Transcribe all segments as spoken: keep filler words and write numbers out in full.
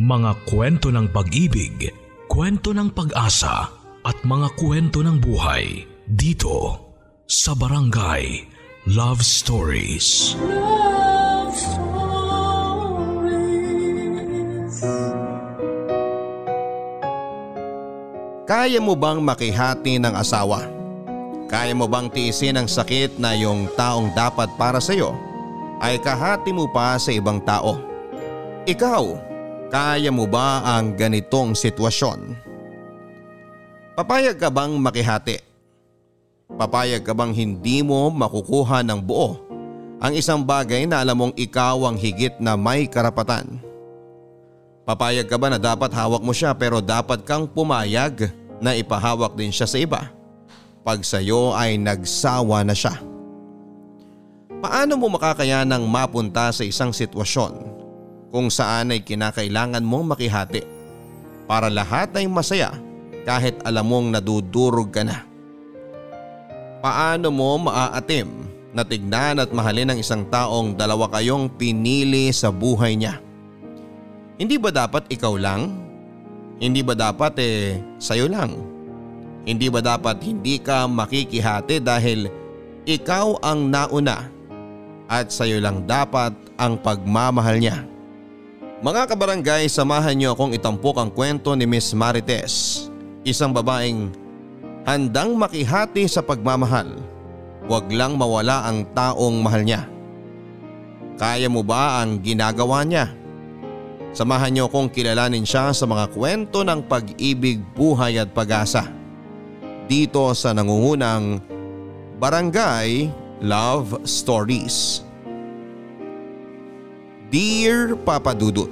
mga kwento ng pag-ibig, kwento ng pag-asa at mga kwento ng buhay dito sa Barangay Love Stories. Love Stories. Kaya mo bang makihati ng asawa? Kaya mo bang tiisin ang sakit na yung taong dapat para sa'yo ay kahati mo pa sa ibang tao? Ikaw, kaya mo ba ang ganitong sitwasyon? Papayag ka bang makihati? Papayag ka bang hindi mo makukuha ng buo ang isang bagay na alam mong ikaw ang higit na may karapatan? Papayag ka ba na dapat hawak mo siya pero dapat kang pumayag na ipahawak din siya sa iba pag sa'yo ay nagsawa na siya? Paano mo makakayanang mapunta sa isang sitwasyon kung saan ay kinakailangan mong makihati para lahat ay masaya kahit alam mong nadudurog ka na? Paano mo maaatim na tignan at mahalin ang isang taong dalawa kayong pinili sa buhay niya? Hindi ba dapat ikaw lang? Hindi ba dapat eh sa'yo lang? Hindi ba dapat hindi ka makikihati dahil ikaw ang nauna at sa'yo lang dapat ang pagmamahal niya? Mga kabarangay, samahan niyo akong itampok ang kwento ni Miss Marites, isang babaeng handang makihati sa pagmamahal. Huwag lang mawala ang taong mahal niya. Kaya mo ba ang ginagawa niya? Samahan niyo akong kilalanin siya sa mga kwento ng pag-ibig, buhay at pag-asa. Dito sa nangungunang Barangay Love Stories. Dear Papa Dudut,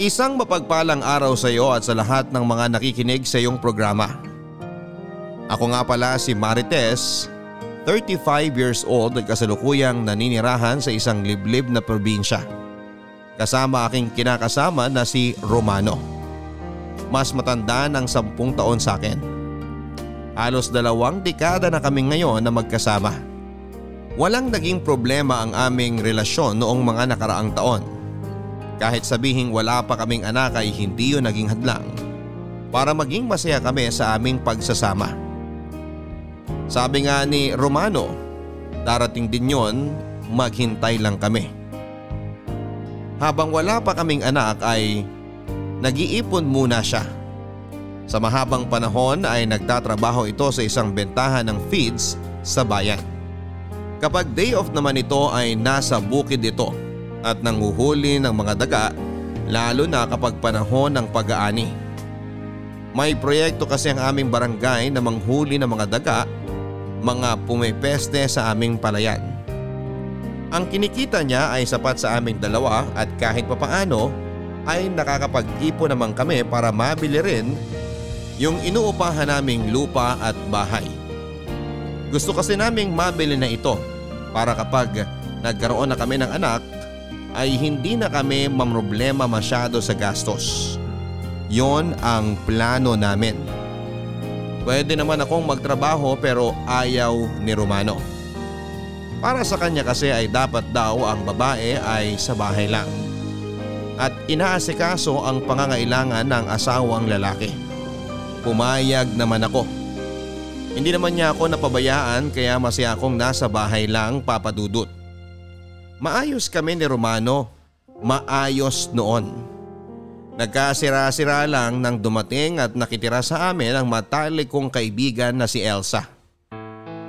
isang mapagpalang araw sa iyo at sa lahat ng mga nakikinig sa iyong programa. Ako nga pala si Marites, thirty-five years old at kasalukuyang naninirahan sa isang liblib na probinsya kasama aking kinakasama na si Romano. Mas matanda ng sampung taon sa akin. Halos dalawang dekada na kami ngayon na magkasama. Walang naging problema ang aming relasyon noong mga nakaraang taon. Kahit sabihing wala pa kaming anak ay hindi yun naging hadlang para maging masaya kami sa aming pagsasama. Sabi nga ni Romano, darating din yun, maghintay lang kami. Habang wala pa kaming anak ay nag-iipon muna siya. Sa mahabang panahon ay nagtatrabaho ito sa isang bentahan ng feeds sa bayan. Kapag day off naman ito ay nasa bukid ito at nanguhuli ng mga daga, lalo na kapag panahon ng pag-aani. May proyekto kasi ang aming barangay na manghuli ng mga daga, mga pumipeste sa aming palayan. Ang kinikita niya ay sapat sa aming dalawa at kahit papaano ay nakakapag-ipo naman kami para mabili rin yung inuupahan naming lupa at bahay. Gusto kasi naming mabili na ito para kapag nagkaroon na kami ng anak ay hindi na kami mamroblema masyado sa gastos. Yon ang plano namin. Pwede naman akong magtrabaho pero ayaw ni Romano. Para sa kanya kasi ay dapat daw ang babae ay sa bahay lang at inaasikaso ang pangangailangan ng asawang lalaki. Pumayag naman ako. Hindi naman niya ako napabayaan kaya masaya akong nasa bahay lang, Papa Dudut. Maayos kami ni Romano, maayos noon. Nagkasira-sira lang nang dumating at nakitira sa amin ang matalik kong kaibigan na si Elsa.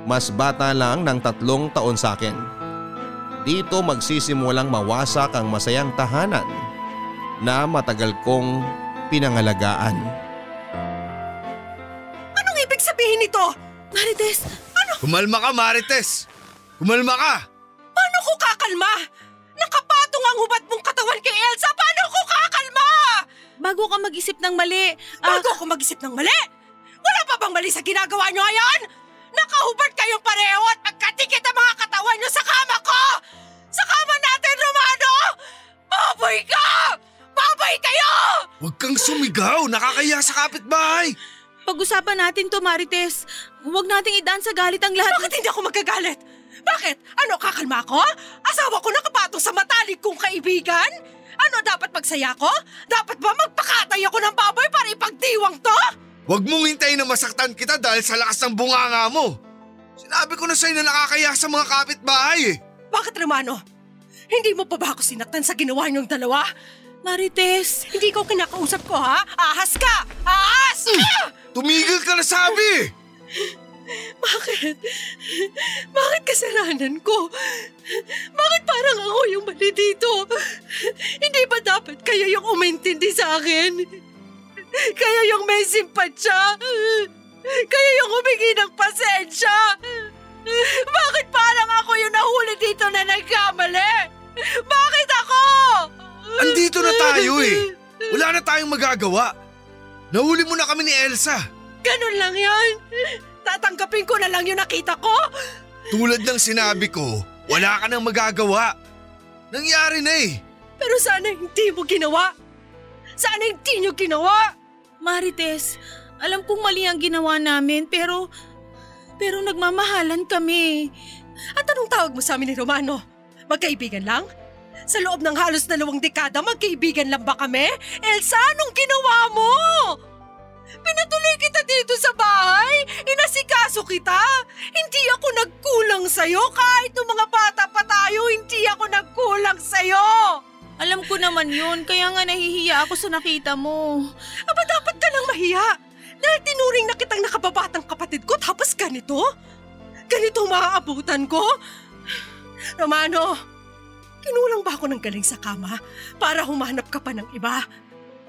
Mas bata lang ng tatlong taon sa akin. Dito magsisimulang mawasak ang masayang tahanan na matagal kong pinangalagaan. Sabihin ito! Marites, ano? Kumalma ka, Marites! Kumalma ka! Paano ko kakalma? Nakapatong ang hubad mong katawan kay Elsa! Paano ko kakalma? Bago ka mag-isip ng mali… Bago uh... ako mag-isip ng mali? Wala pa bang mali sa ginagawa niyo ayon? Nakahubad kayong pareho at magkatikit ang mga katawan niyo sa kama ko! Sa kama natin, Romano! Baboy ka! Baboy kayo! Huwag kang sumigaw! Nakakaya sa kapitbahay! Pag-usapan natin to, Marites. Huwag nating idaan sa galit ang lahat. Bakit hindi ako magkagalit? Bakit? Ano, kakalma ako? Asawa ko nakapatong sa matalik kong kaibigan? Ano dapat magsaya ko? Dapat ba magpakatay ako ng baboy para ipagdiwang to? Huwag mong hintayin na masaktan kita dahil sa lakas ng bunganga mo. Sinabi ko na sa'yo na nakakaya sa mga kapitbahay eh. Bakit Romano? Hindi mo pa ba ako sinaktan sa ginawa niyong dalawa? Marites, hindi ko kinakausap ko ha? Ahas ka! Ahas! Uh, tumigil ka na sabi! Bakit? Bakit kasalanan ko? Bakit parang ako yung mali dito? Hindi ba dapat kayo yung umintindi sa akin? Kayo yung may simpatsya? Kayo yung humingi ng pasensya? Bakit parang ako yung nahuli dito na nagkamali? Bakit ako? Andito na tayo eh. Wala na tayong magagawa. Nahuli mo na kami ni Elsa. Ganun lang yan. Tatanggapin ko na lang yung nakita ko. Tulad ng sinabi ko, wala ka nang magagawa. Nangyari na eh. Pero sana hindi mo ginawa. Sana hindi nyo ginawa. Marites, alam kong mali ang ginawa namin pero, pero nagmamahalan kami. At anong tawag mo sa amin ni Romano? Magkaibigan lang? Sa loob ng halos dalawang dekada, magkaibigan lang ba kami? Elsa, anong ginawa mo? Pinatuloy kita dito sa bahay, inasikaso kita. Hindi ako nagkulang sa'yo, kahit nung mga bata pa tayo, hindi ako nagkulang sa'yo. Alam ko naman yun, kaya nga nahihiya ako sa nakita mo. Aba dapat ka nang mahiya, dahil tinuring na kitang nakababatang kapatid ko tapos ganito? Ganito maaabutan ko? Romano, kinulang ba ako ng galing sa kama para humanap ka pa ng iba?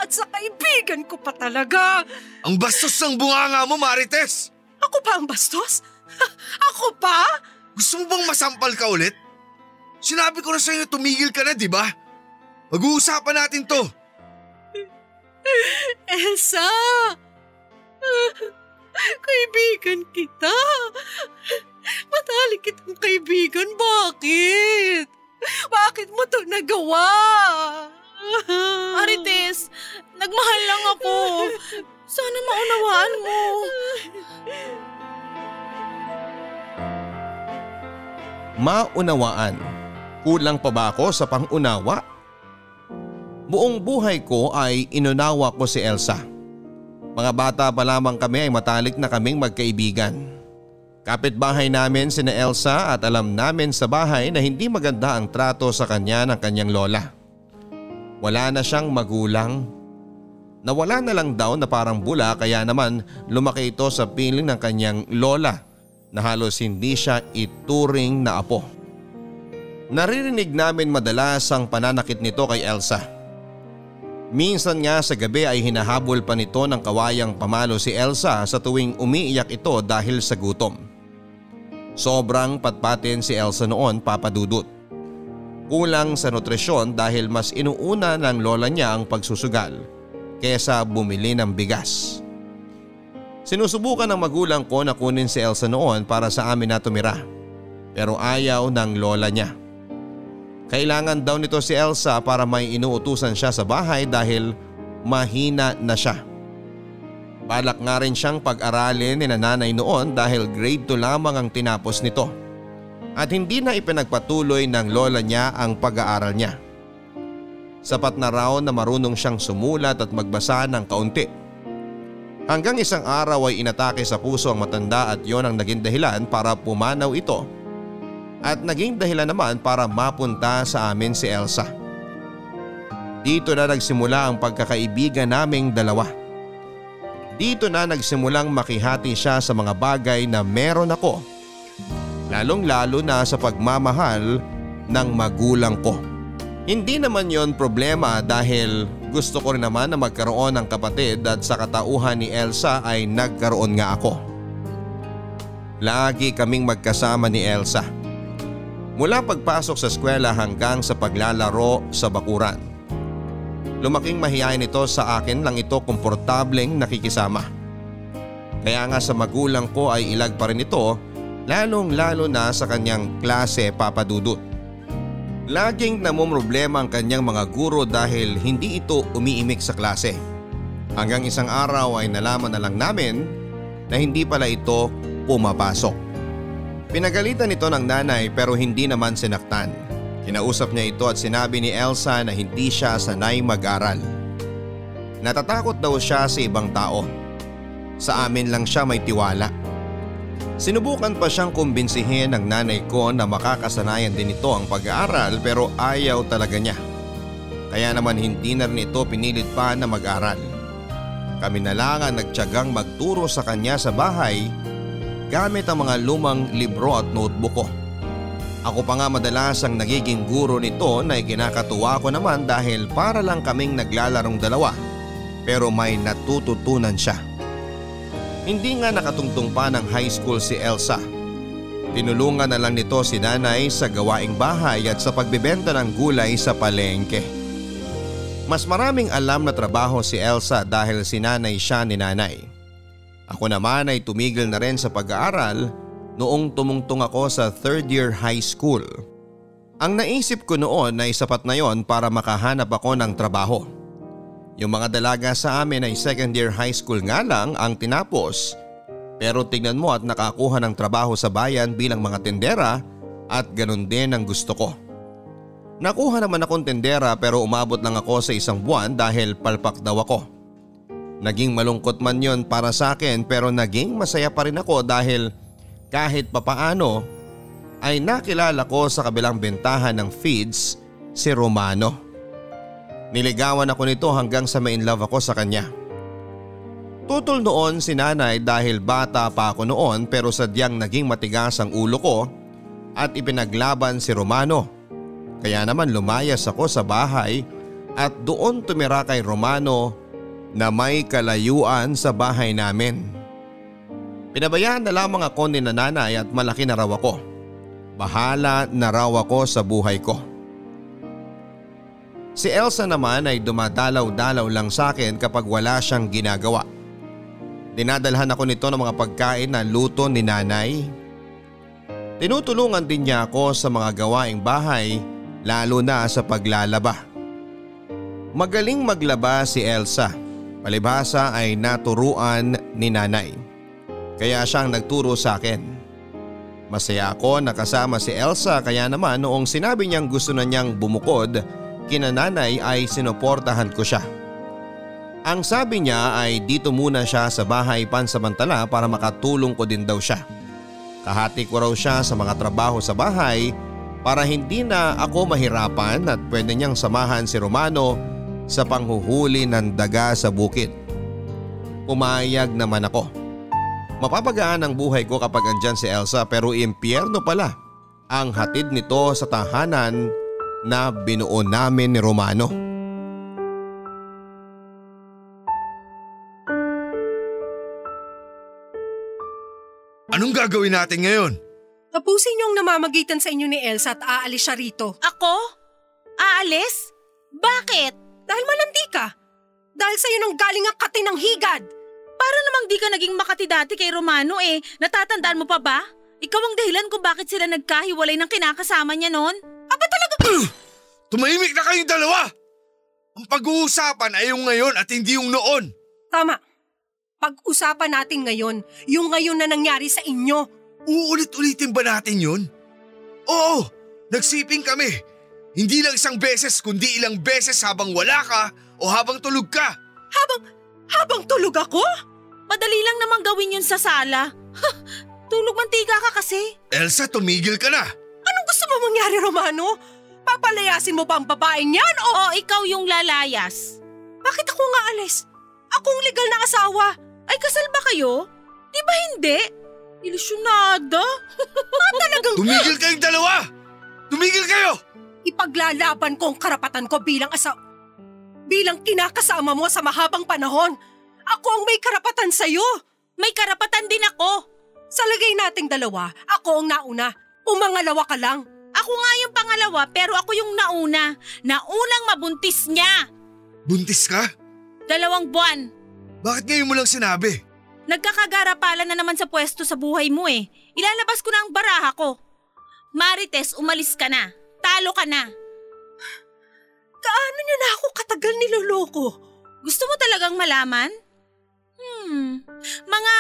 At sa kaibigan ko pa talaga. Ang bastos ng bunganga mo, Marites! Ako pa ang bastos? Ha, ako pa? Gusto mo bang masampal ka ulit? Sinabi ko na sa'yo na tumigil ka na, di ba? Mag-uusapan natin to. Elsa! Kaibigan kita. Matali kitang kaibigan. Bakit? Bakit mo to nagawa? Marites, nagmahal lang ako. Sana maunawaan mo. Maunawaan. Kulang pa ba ako sa pangunawa? Buong buhay ko ay inunawa ko si Elsa. Mga bata pa lamang kami ay matalik na kaming magkaibigan. Kapitbahay namin sina Elsa at alam namin sa bahay na hindi maganda ang trato sa kanya ng kanyang lola. Wala na siyang magulang. Nawala na lang daw na parang bula kaya naman lumaki ito sa piling ng kanyang lola na halos hindi siya ituring na apo. Naririnig namin madalas ang pananakit nito kay Elsa. Minsan nga sa gabi ay hinahabol pa nito ng kawayang pamalo si Elsa sa tuwing umiiyak ito dahil sa gutom. Sobrang patpatin si Elsa noon, Papa Dudut. Kulang sa nutrisyon dahil mas inuuna ng lola niya ang pagsusugal kesa bumili ng bigas. Sinusubukan ng magulang ko na kunin si Elsa noon para sa amin na tumira pero ayaw ng lola niya. Kailangan daw nito si Elsa para may inuutusan siya sa bahay dahil mahina na siya. Balak nga rin siyang pag-aralin ni nanay noon dahil grade two lamang ang tinapos nito. At hindi na ipinagpatuloy ng lola niya ang pag-aaral niya. Sapat na raw na marunong siyang sumulat at magbasa ng kaunti. Hanggang isang araw ay inatake sa puso ang matanda at yon ang naging dahilan para pumanaw ito. At naging dahilan naman para mapunta sa amin si Elsa. Dito na nagsimula ang pagkakaibigan naming dalawa. Dito na nagsimulang makihati siya sa mga bagay na meron ako. Lalong-lalo na sa pagmamahal ng magulang ko. Hindi naman yon problema dahil gusto ko rin naman na magkaroon ng kapatid at sa katauhan ni Elsa ay nagkaroon nga ako. Lagi kaming magkasama ni Elsa. Mula pagpasok sa eskwela hanggang sa paglalaro sa bakuran. Lumaking mahiyain ito sa akin lang ito komportableng nakikisama. Kaya nga sa magulang ko ay ilag pa rin ito. Lalong-lalo na sa kanyang klase, Papa Dudut. Laging namumroblema ang kanyang mga guro dahil hindi ito umiimik sa klase. Hanggang isang araw ay nalaman na lang namin na hindi pala ito pumapasok. Pinagalitan ito ng nanay pero hindi naman sinaktan. Kinausap niya ito at sinabi ni Elsa na hindi siya sanay mag-aral. Natatakot daw siya sa ibang tao. Sa amin lang siya may tiwala. Sinubukan pa siyang kumbinsihin ng nanay ko na makakasanayan din ito ang pag-aaral pero ayaw talaga niya. Kaya naman hindi na rin ito pinilit pa na mag-aral. Kami na lang ang nagtiyagang magturo sa kanya sa bahay gamit ang mga lumang libro at notebook ko. Ako pa nga madalas ang nagiging guro nito na ikinakatuwa ko naman dahil para lang kaming naglalarong dalawa pero may natututunan siya. Hindi nga nakatungtong pa ng high school si Elsa. Tinulungan na lang nito si nanay sa gawaing bahay at sa pagbebenta ng gulay sa palengke. Mas maraming alam na trabaho si Elsa dahil si nanay siya ni nanay. Ako naman ay tumigil na rin sa pag-aaral noong tumungtong ako sa third year high school. Ang naisip ko noon ay sapat na yon para makahanap ako ng trabaho. Yung mga dalaga sa amin ay second year high school nga lang ang tinapos. Pero tignan mo at nakakuha ng trabaho sa bayan bilang mga tendera at ganun din ang gusto ko. Nakuha naman akong tendera pero umabot lang ako sa isang buwan dahil palpak daw ako. Naging malungkot man yon para sa akin pero naging masaya pa rin ako dahil kahit papaano ay nakilala ko sa kabilang bentahan ng feeds si Romano. Niligawan ako nito hanggang sa ma-in love ako sa kanya. Tutol noon si nanay dahil bata pa ako noon pero sadyang naging matigas ang ulo ko at ipinaglaban si Romano. Kaya naman lumayas ako sa bahay at doon tumira kay Romano na may kalayuan sa bahay namin. Pinabayaan na lamang ako ni nanay at malaki na raw ako. Bahala na raw ako sa buhay ko. Si Elsa naman ay dumadalaw-dalaw lang sa akin kapag wala siyang ginagawa. Dinadalhan ako nito ng mga pagkain na luto ni nanay. Tinutulungan din niya ako sa mga gawaing bahay lalo na sa paglalaba. Magaling maglaba si Elsa. Palibhasa ay naturuan ni nanay. Kaya siyang nagturo sa akin. Masaya ako nakasama si Elsa kaya naman noong sinabi niyang gusto na niyang bumukod, kina nanay ay sinuportahan ko siya. Ang sabi niya ay dito muna siya sa bahay pansamantala para makatulong ko din daw siya. Kahati ko raw siya sa mga trabaho sa bahay para hindi na ako mahirapan at pwede niyang samahan si Romano sa panghuhuli ng daga sa bukid. Pumayag naman ako. Mapapagaan ang buhay ko kapag andyan si Elsa pero impyerno pala ang hatid nito sa tahanan na binuo namin ni Romano. Anong gagawin natin ngayon? Tapusin niyong namamagitan sa inyo ni Elsa at aalis siya rito. Ako? Aalis? Bakit? Dahil malandi ka. Dahil sa'yo nang galing ang kati ng higad. Para namang di ka naging makati dati kay Romano eh, natatandaan mo pa ba? Ikaw ang dahilan kung bakit sila nagkahiwalay ng kinakasama niya noon. Aba talaga… Tumahimik na kayong dalawa! Ang pag-uusapan ay yung ngayon at hindi yung noon. Tama. Pag-usapan natin ngayon, yung ngayon na nangyari sa inyo. Uulit-ulitin ba natin yun? Oo, nagsiping kami. Hindi lang isang beses kundi ilang beses habang wala ka o habang tulog ka. Habang… habang tulog ako? Madali lang naman gawin yun sa sala. Ha, tulog mantika ka kasi. Elsa, tumigil ka na. Anong gusto mo mangyari, Romano? Papalayasin mo pa ang babaeng yan o… O ikaw yung lalayas. Bakit ako nga alis? Akong legal na asawa. Ay kasal ba kayo? Di ba hindi? Ilusyonada. Talagang… Tumigil kayong dalawa! Tumigil kayo! Ipaglalaban ko ang karapatan ko bilang asawa… Bilang kinakasama mo sa mahabang panahon, ako ang may karapatan sa'yo. May karapatan din ako. Sa lagay nating dalawa, ako ang nauna. Umangalawa ka lang. Ako nga yung pangalawa pero ako yung nauna. Naunang mabuntis niya. Buntis ka? Dalawang buwan. Bakit ngayon mo lang sinabi? Nagkakagarapalan na naman sa pwesto sa buhay mo eh. Ilalabas ko na ang baraha ko. Marites, umalis ka na. Talo ka na. Kaano niya na ako katagal niloloko? Gusto mo talagang malaman? Hmm, mga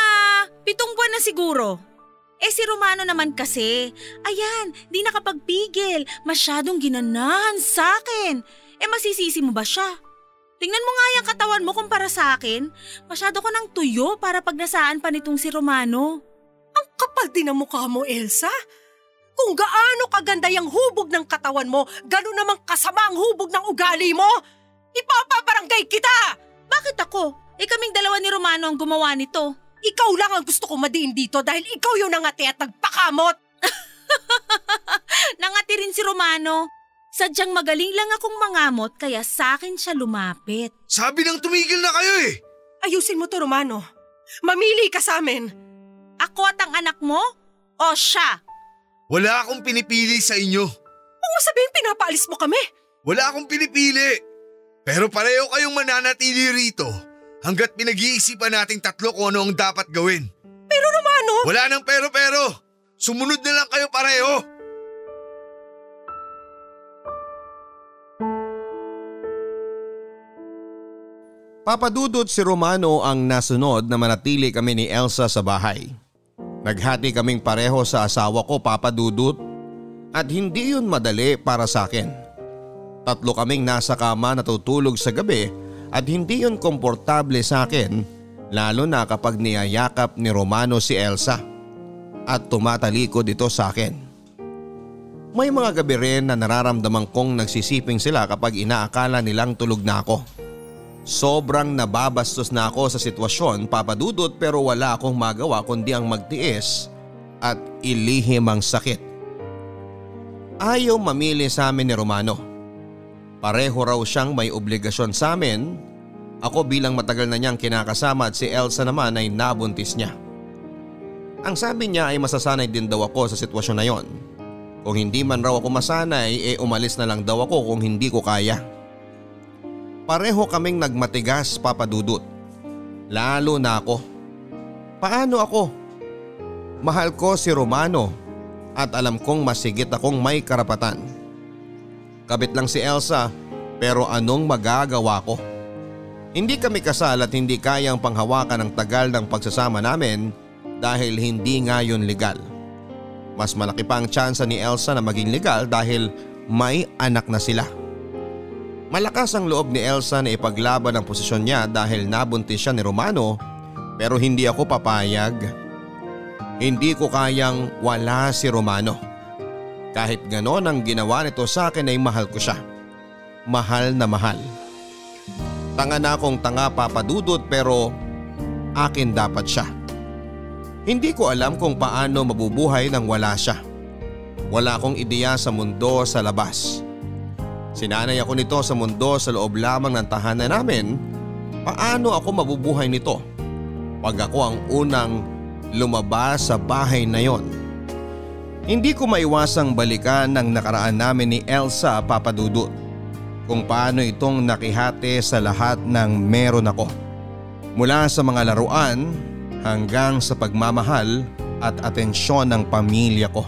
pitong buwan na siguro. Eh si Romano naman kasi, ayan, di nakapagpigil, masyadong ginanahan sa akin. Eh masisisi mo ba siya? Tingnan mo nga yung katawan mo kumpara sa akin. Masyado ko ng tuyo para pag nasaan pa nitong si Romano. Ang kapal din ang mukha mo, Elsa. Kung gaano kaganda yung hubog ng katawan mo, gano'n namang kasama ang hubog ng ugali mo. Ipapabarangay kita! Bakit ako? Eh kaming dalawa ni Romano ang gumawa nito. Ikaw lang ang gusto kong madiin dito dahil ikaw yung nangati at nagpakamot. Nangati rin si Romano. Sadyang magaling lang akong mangamot kaya sa akin siya lumapit. Sabi nang tumigil na kayo eh! Ayusin mo to, Romano. Mamili ka sa amin. Ako at ang anak mo? O siya? Wala akong pinipili sa inyo. Huwag mo sabihin pinapaalis mo kami. Wala akong pinipili. Pero pareho kayong mananatili rito hanggat pinag-iisipan nating tatlo kung ano ang dapat gawin. Pero Romano! Wala nang pero-pero. Sumunod na lang kayo pareho. Papa Dudut, si Romano ang nasunod na manatili kami ni Elsa sa bahay. Naghati kaming pareho sa asawa ko, Papa Dudut, at hindi yun madali para sa akin. Tatlo kaming nasa kama natutulog sa gabi at hindi yun komportable sa akin, lalo na kapag niyayakap ni Romano si Elsa at tumatalikod ito sa akin. May mga gabi rin na nararamdaman kong nagsisiping sila kapag inaakala nilang tulog na ako. Sobrang nababastos na ako sa sitwasyon, Papa Dudut, pero wala akong magawa kundi ang magtiis at ilihim ang sakit. Ayaw mamili sa amin ni Romano. Pareho raw siyang may obligasyon sa amin. Ako bilang matagal na niyang kinakasama at si Elsa naman ay nabuntis niya. Ang sabi niya ay masasanay din daw ako sa sitwasyon na yon. Kung hindi man raw ako masanay, eh umalis na lang daw ako kung hindi ko kaya. Pareho kaming nagmatigas, Papa Dudut. Lalo na ako. Paano ako? Mahal ko si Romano at alam kong masigit akong may karapatan. Kabit lang si Elsa, pero anong magagawa ko? Hindi kami kasal at hindi kayang panghawakan ang tagal ng pagsasama namin dahil hindi nga yun legal. Mas malaki pa ang tsansa ni Elsa na maging legal dahil may anak na sila. Malakas ang loob ni Elsa na ipaglaban ang posisyon niya dahil nabuntis siya ni Romano, pero hindi ako papayag. Hindi ko kayang wala si Romano. Kahit ganon ang ginawa nito sa akin ay mahal ko siya. Mahal na mahal. Tanga na akong tanga, Papa Dudut, pero akin dapat siya. Hindi ko alam kung paano mabubuhay nang wala siya. Wala akong ideya sa mundo sa labas. Sinanay ako nito sa mundo sa loob lamang ng tahanan namin. Paano ako mabubuhay nito pag ako ang unang lumabas sa bahay na yon? Hindi ko maiwasang balikan ng nakaraan namin ni Elsa, Papa Dudut, kung paano itong nakihate sa lahat ng meron ako. Mula sa mga laruan hanggang sa pagmamahal at atensyon ng pamilya ko.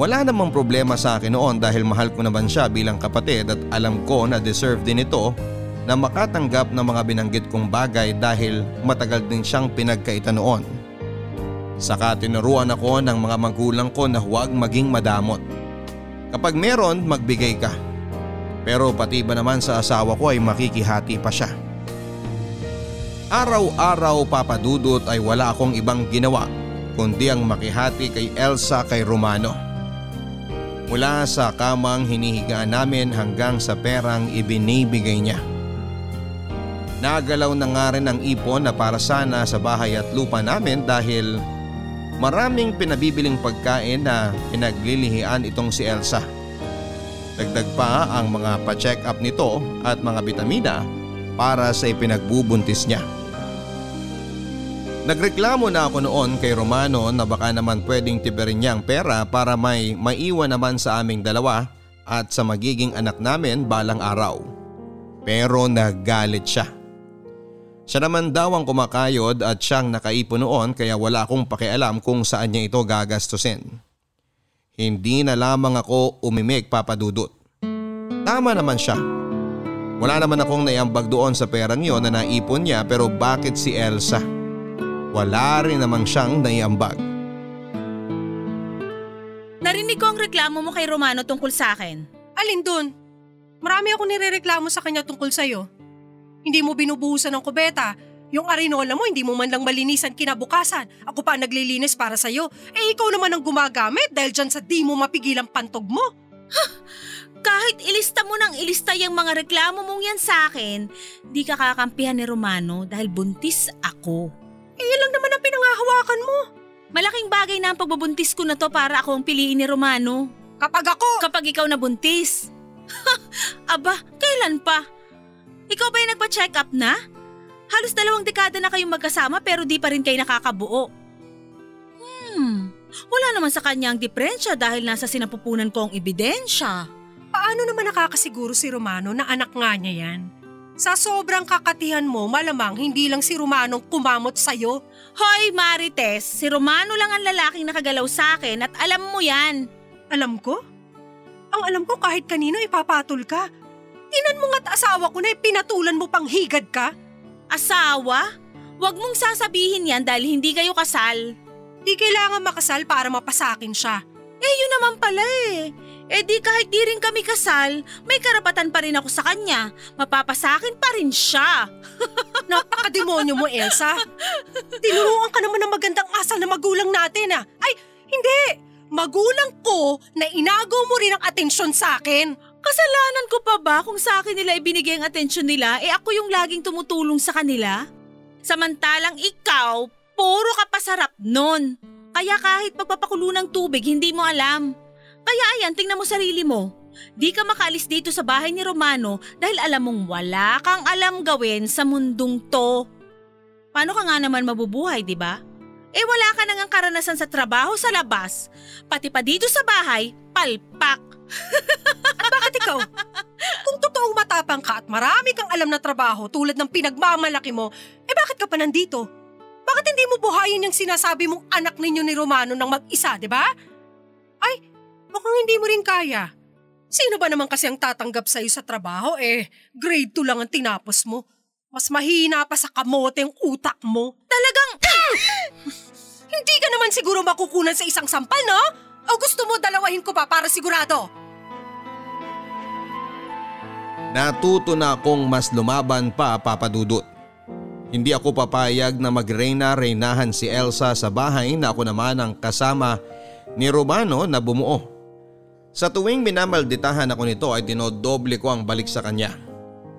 Wala namang problema sa akin noon dahil mahal ko naman siya bilang kapatid at alam ko na deserve din ito na makatanggap ng mga binanggit kong bagay dahil matagal din siyang pinagkaitan noon. Saka tinuruan ako ng mga magulang ko na huwag maging madamot. Kapag meron, magbigay ka. Pero pati ba naman sa asawa ko ay makikihati pa siya. Araw-araw, Papa Dudut, ay wala akong ibang ginawa kundi ang makihati kay Elsa, kay Romano. Mula sa kamang hinihigaan namin hanggang sa perang ibinibigay niya. Nagalaw na nga rin ang ipon na para sana sa bahay at lupa namin dahil maraming pinabibiling pagkain na pinaglilihian itong si Elsa. Dagdag pa ang mga pa-check up nito at mga bitamina para sa ipinagbubuntis niya. Nagreklamo na ako noon kay Romano na baka naman pwedeng tiberin niya ang pera para may maiwan naman sa aming dalawa at sa magiging anak namin balang araw. Pero naggalit siya. Siya naman daw ang kumakayod at siyang nakaipon noon kaya wala akong pakialam kung saan niya ito gagastusin. Hindi na lamang ako umimik, Papa Dudut. Tama naman siya. Wala naman akong naiambag doon sa perang yon na naipon niya pero bakit si Elsa? Wala rin namang siyang naiambag. nirereklamo mo kay Romano tungkol sa akin? Alin dun? Marami akong nirereklamo sa kanya tungkol sa'yo. Hindi mo binubuhusan ng kubeta. Yung arinola mo, hindi mo man lang malinisan kinabukasan. Ako pa ang naglilinis para sa'yo. Eh ikaw naman ang gumagamit dahil dyan sa di mo mapigilang pantog mo. Huh? Kahit ilista mo nang ilista yung mga reklamo mong yan sa akin, di ka kakampihan ni Romano dahil buntis ako. Eh yan lang naman ang pinangahawakan mo. Malaking bagay na ang pagbabuntis ko na to para ako ang piliin ni Romano. Kapag ako? Kapag ikaw na buntis. Aba, kailan pa? Ikaw ba yung nagpa-check up na? Halos dalawang dekada na kayong magkasama pero di pa rin kayo nakakabuo. Hmm, wala naman sa kanya ang diferensya dahil nasa sinapupunan ko ang ebidensya. Paano naman nakakasiguro si Romano na anak nga niya yan? Sa sobrang kakatihan mo, malamang hindi lang si Romano kumamot sa'yo. Hoy Marites, si Romano lang ang lalaking nakagalaw sa akin at alam mo yan. Alam ko? Ang alam ko kahit kanino ipapatol ka. Tinan mo nga't asawa ko na pinatulan mo pang higad ka. Asawa? Huwag mong sasabihin yan dahil hindi kayo kasal. Di kailangan makasal para mapasakin siya. Eh yun naman pala eh. Eh di kahit di rin kami kasal, may karapatan pa rin ako sa kanya. Mapapasakin pa rin siya. Napakademonyo mo, Elsa. Tinuruan ka naman ng magandang asal na magulang natin ah. Ay, hindi. Magulang ko na inago mo rin ang atensyon sa akin. Kasalanan ko pa ba kung sa akin nila ibinigay ang atensyon nila, eh ako yung laging tumutulong sa kanila? Samantalang ikaw, puro ka pasarap nun. Kaya kahit pagpapakulo ng tubig, hindi mo alam. Kaya ayan, tingnan mo sarili mo. Di ka makalis dito sa bahay ni Romano dahil alam mong wala kang alam gawin sa mundong to. Paano ka nga naman mabubuhay, di ba? Eh wala ka nang ang karanasan sa trabaho sa labas, pati pa dito sa bahay, palpak. At bakit ikaw? Kung totoong matapang ka at marami kang alam na trabaho tulad ng pinagmamalaki mo, eh bakit ka pa nandito? Bakit hindi mo buhayin yung sinasabi mong anak ninyo ni Romano ng mag-isa, di ba? Ay, mukhang hindi mo rin kaya. Sino ba naman kasi ang tatanggap sa'yo sa trabaho? Eh, grade two lang ang tinapos mo. Mas mahina pa sa kamote yung utak mo. Talagang... Hindi ka naman siguro makukunan sa isang sampal, no? O gusto mo dalawahin ko pa para sigurado? Natuto na akong mas lumaban pa, Papa Dudut. Hindi ako papayag na magreina-reinahan si Elsa sa bahay na ako naman ang kasama ni Romano na bumuo. Sa tuwing minamalditahan ako nito ay dinodoble ko ang balik sa kanya.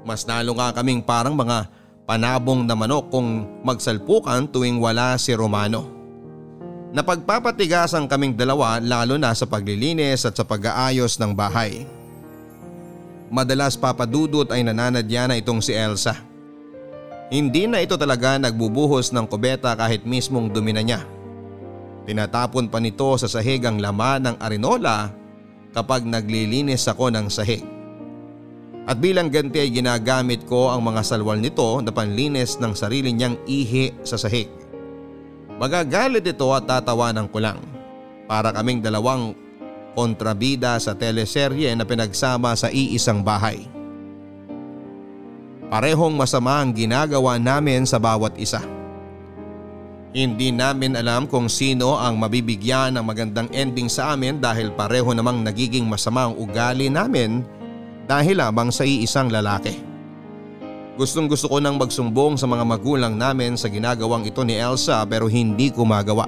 Mas nalo nga kaming parang mga panabong na manok kung magsalpukan tuwing wala si Romano. Napagpapatigasan kaming dalawa lalo na sa paglilinis at sa pag-aayos ng bahay. Madalas papadudot ay nananadya na itong si Elsa. Hindi na ito talaga nagbubuhos ng kubeta kahit mismong dumi na niya. Tinatapon pa nito sa sahig ang laman ng arinola kapag naglilinis ako ng sahig. At bilang ganti ay ginagamit ko ang mga salwal nito na panlinis ng sarili niyang ihi sa sahig. Magagalit ito at tatawanan ko lang. Para kaming dalawang kontrabida sa teleserye na pinagsama sa iisang bahay. Parehong masama ang ginagawa namin sa bawat isa. Hindi namin alam kung sino ang mabibigyan ng magandang ending sa amin dahil pareho namang nagiging masama ang ugali namin dahil lamang sa iisang lalaki. Gustong gusto ko nang magsumbong sa mga magulang namin sa ginagawang ito ni Elsa pero hindi ko magawa.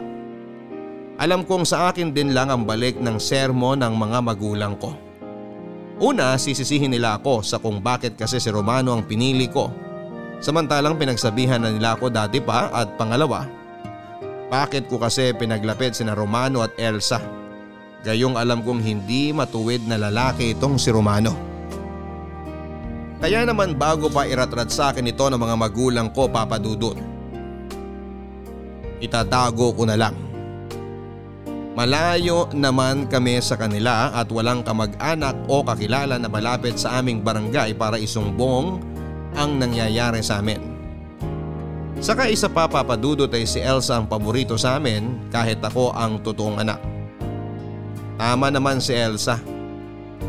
Alam kong sa akin din lang ang balik ng sermo ng mga magulang ko. Una, sisisihin nila ako sa kung bakit kasi si Romano ang pinili ko. Samantalang pinagsabihan na nila ako dati pa at pangalawa, bakit ko kasi pinaglapit sina Romano at Elsa. Gayong alam kong hindi matuwid na lalaki itong si Romano. Kaya naman bago pa iratrat sa akin ito ng mga magulang ko, Papa Dudut. Itatago ko na lang. Malayo naman kami sa kanila at walang kamag-anak o kakilala na malapit sa aming barangay para isumbong ang nangyayari sa amin. Saka isa pa, Papa Dudut, ay si Elsa ang paborito sa amin kahit ako ang totoong anak. Tama naman si Elsa.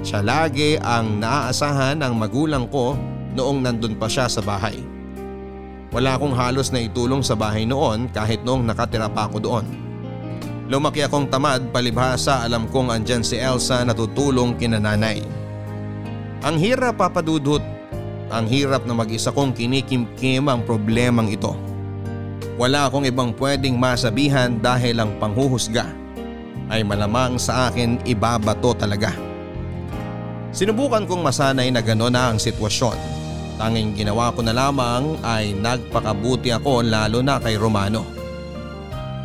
Siya lagi ang naaasahan ng magulang ko noong nandun pa siya sa bahay. Wala akong halos na itulong sa bahay noon kahit noong nakatira pa ako doon. Lumaki akong tamad, palibhasa, alam kong andyan si Elsa natutulong kina nanay. Ang hirap, Papa Dudut. Ang hirap na mag-isa kong kinikimkim ang problemang ito. Wala akong ibang pwedeng masabihan dahil ang panghuhusga ay malamang sa akin ibabato talaga. Sinubukan kong masanay na gano'n na ang sitwasyon. Tanging ginawa ko na lamang ay nagpakabuti ako lalo na kay Romano.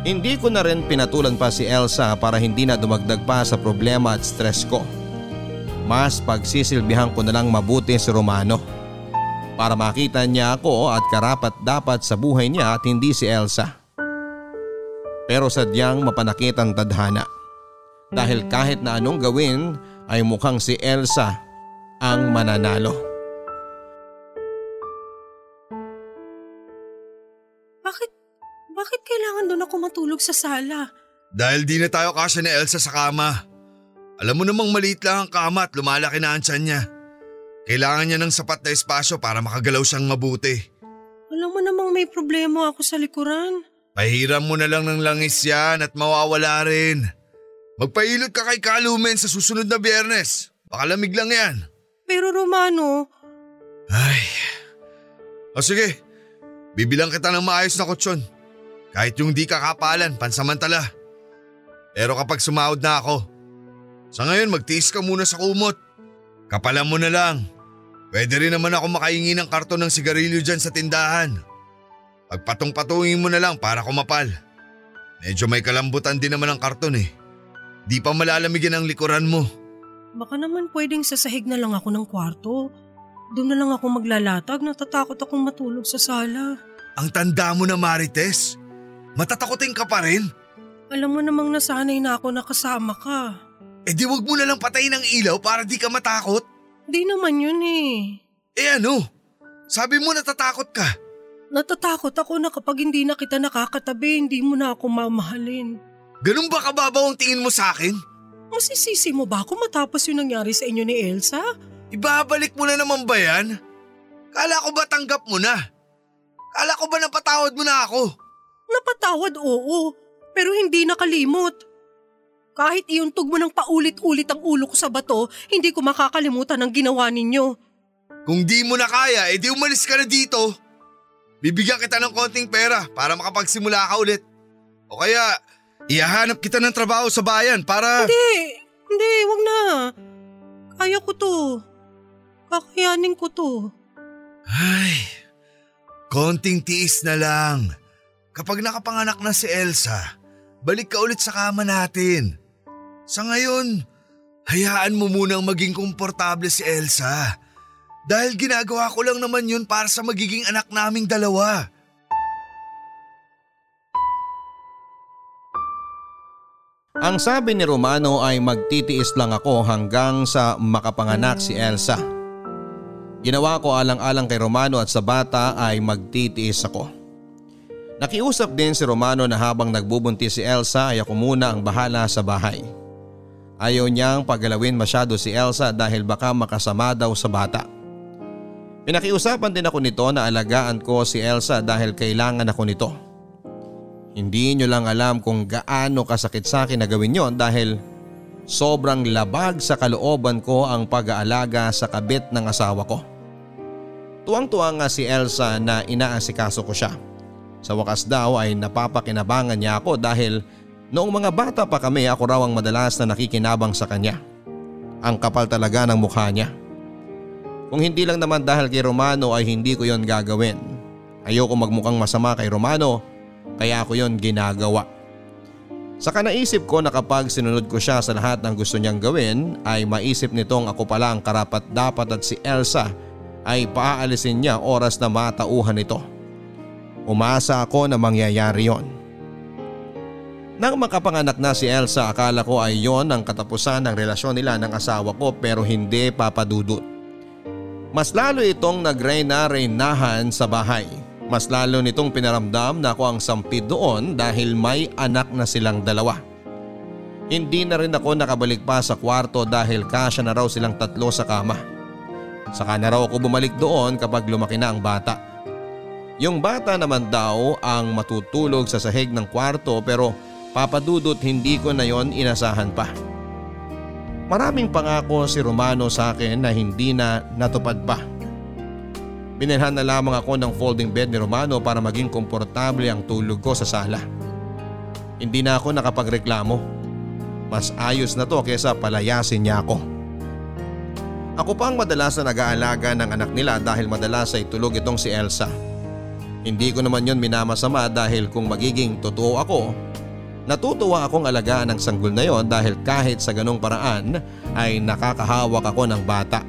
Hindi ko na rin pinatulan pa si Elsa para hindi na dumagdag pa sa problema at stress ko. Mas pagsisilbihan ko na lang mabuti si Romano para makita niya ako at karapat dapat sa buhay niya at hindi si Elsa. Pero sadyang mapanakit ang tadhana dahil kahit na anong gawin ay mukhang si Elsa ang mananalo. Bakit? Bakit kailangan doon ako matulog sa sala? Dahil di na tayo kasya ni Elsa sa kama. Alam mo namang maliit lang ang kama at lumalaki na ang tiyan niya. Kailangan niya ng sapat na espasyo para makagalaw siyang mabuti. Alam mo namang may problema ako sa likuran. Pahiram mo na lang ng langis yan at mawawala rin. Magpailot ka kay Kalumen sa susunod na Biyernes. Baka lamig lang yan. Pero Romano… Ay… O sige, bibilang kita ng maayos na kutsyon. Kahit yung di kakapalan, pansamantala. Pero kapag sumahod na ako, sa ngayon magtiis ka muna sa kumot. Kapalan mo na lang. Pwede rin naman ako makahingi ng karton ng sigarilyo dyan sa tindahan. Pagpatong-patungin mo na lang para kumapal. Medyo may kalambutan din naman ang karton eh. Di pa malalamigin ang likuran mo. Baka naman pwedeng sasahig na lang ako ng kwarto. Doon na lang ako maglalatag, natatakot akong matulog sa sala. Ang tanda mo na, Marites. Matatakotin ka pa rin? Alam mo namang nasanay na ako nakasama ka. Eh di wag mo na lang patayin ang ilaw para di ka matakot? Di naman yun eh. Eh ano? Sabi mo natatakot ka. Natatakot ako na kapag hindi na kita nakakatabi, hindi mo na ako mamahalin. Ganun ba kababaw ang tingin mo sa akin? Masisisi mo ba kung matapos yung nangyari sa inyo ni Elsa? Ibabalik mo na naman ba yan? Kala ko ba tanggap mo na? Kala ko ba napatawad mo na ako? Napatawad, oo, pero hindi nakalimot. Kahit iuntog mo ng paulit-ulit ang ulo ko sa bato, hindi ko makakalimutan ang ginawa ninyo. Kung di mo na kaya, edi umalis ka na dito. Bibigyan kita ng konting pera para makapagsimula ka ulit. O kaya, ihahanap kita ng trabaho sa bayan para… Hindi, hindi, wag na. Kaya ko to. Kakayanin ko to. Ay, konting tiis na lang. Kapag nakapanganak na si Elsa, balik ka ulit sa kama natin. Sa ngayon, hayaan mo munang maging komportable si Elsa. Dahil ginagawa ko lang naman yun para sa magiging anak naming dalawa. Ang sabi ni Romano ay magtitiis lang ako hanggang sa makapanganak si Elsa. Ginawa ko alang-alang kay Romano at sa bata ay magtitiis ako. Nakiusap din si Romano na habang nagbubuntis si Elsa ay ako muna ang bahala sa bahay. Ayaw niyang paggalawin masyado si Elsa dahil baka makasama daw sa bata. Pinakiusapan din ako nito na alagaan ko si Elsa dahil kailangan ako nito. Hindi niyo lang alam kung gaano kasakit sa akin na gawin yon dahil sobrang labag sa kalooban ko ang pag-aalaga sa kabit ng asawa ko. Tuwang-tuwa nga si Elsa na inaasikaso ko siya. Sa wakas daw ay napapakinabangan niya ako dahil noong mga bata pa kami ako raw ang madalas na nakikinabang sa kanya. Ang kapal talaga ng mukha niya. Kung hindi lang naman dahil kay Romano ay hindi ko yon gagawin. Ayoko magmukhang masama kay Romano kaya ako yon ginagawa. Saka naisip ko na kapag sinunod ko siya sa lahat ng gusto niyang gawin ay maisip nitong ako pala ang karapat dapat at si Elsa ay paaalisin niya oras na matauhan nito. Umasa ako na mangyayari yon. Nang makapanganak na si Elsa akala ko ay yon ang katapusan ng relasyon nila ng asawa ko pero hindi, Papa Dudut. Mas lalo itong nagreyna-reynahan sa bahay. Mas lalo nitong pinaramdam na ako ang sampid doon dahil may anak na silang dalawa. Hindi na rin ako nakabalik pa sa kwarto dahil kasya na raw silang tatlo sa kama. Saka na raw ako bumalik doon kapag lumaki na ang bata. Yung bata naman daw ang matutulog sa sahig ng kwarto pero Papa Dudut, hindi ko na yon inasahan pa. Maraming pangako si Romano sa akin na hindi na natupad pa. Binilhan na lamang ako ng folding bed ni Romano para maging komportable ang tulog ko sa sala. Hindi na ako nakapagreklamo. Mas ayos na to kesa palayasin niya ako. Ako pa ang madalas na nag-aalaga ng anak nila dahil madalas ay tulog itong si Elsa. Hindi ko naman yun minamasama dahil kung magiging totoo ako, natutuwa akong alagaan ang sanggol na yon dahil kahit sa ganong paraan ay nakakahawak ako ng bata.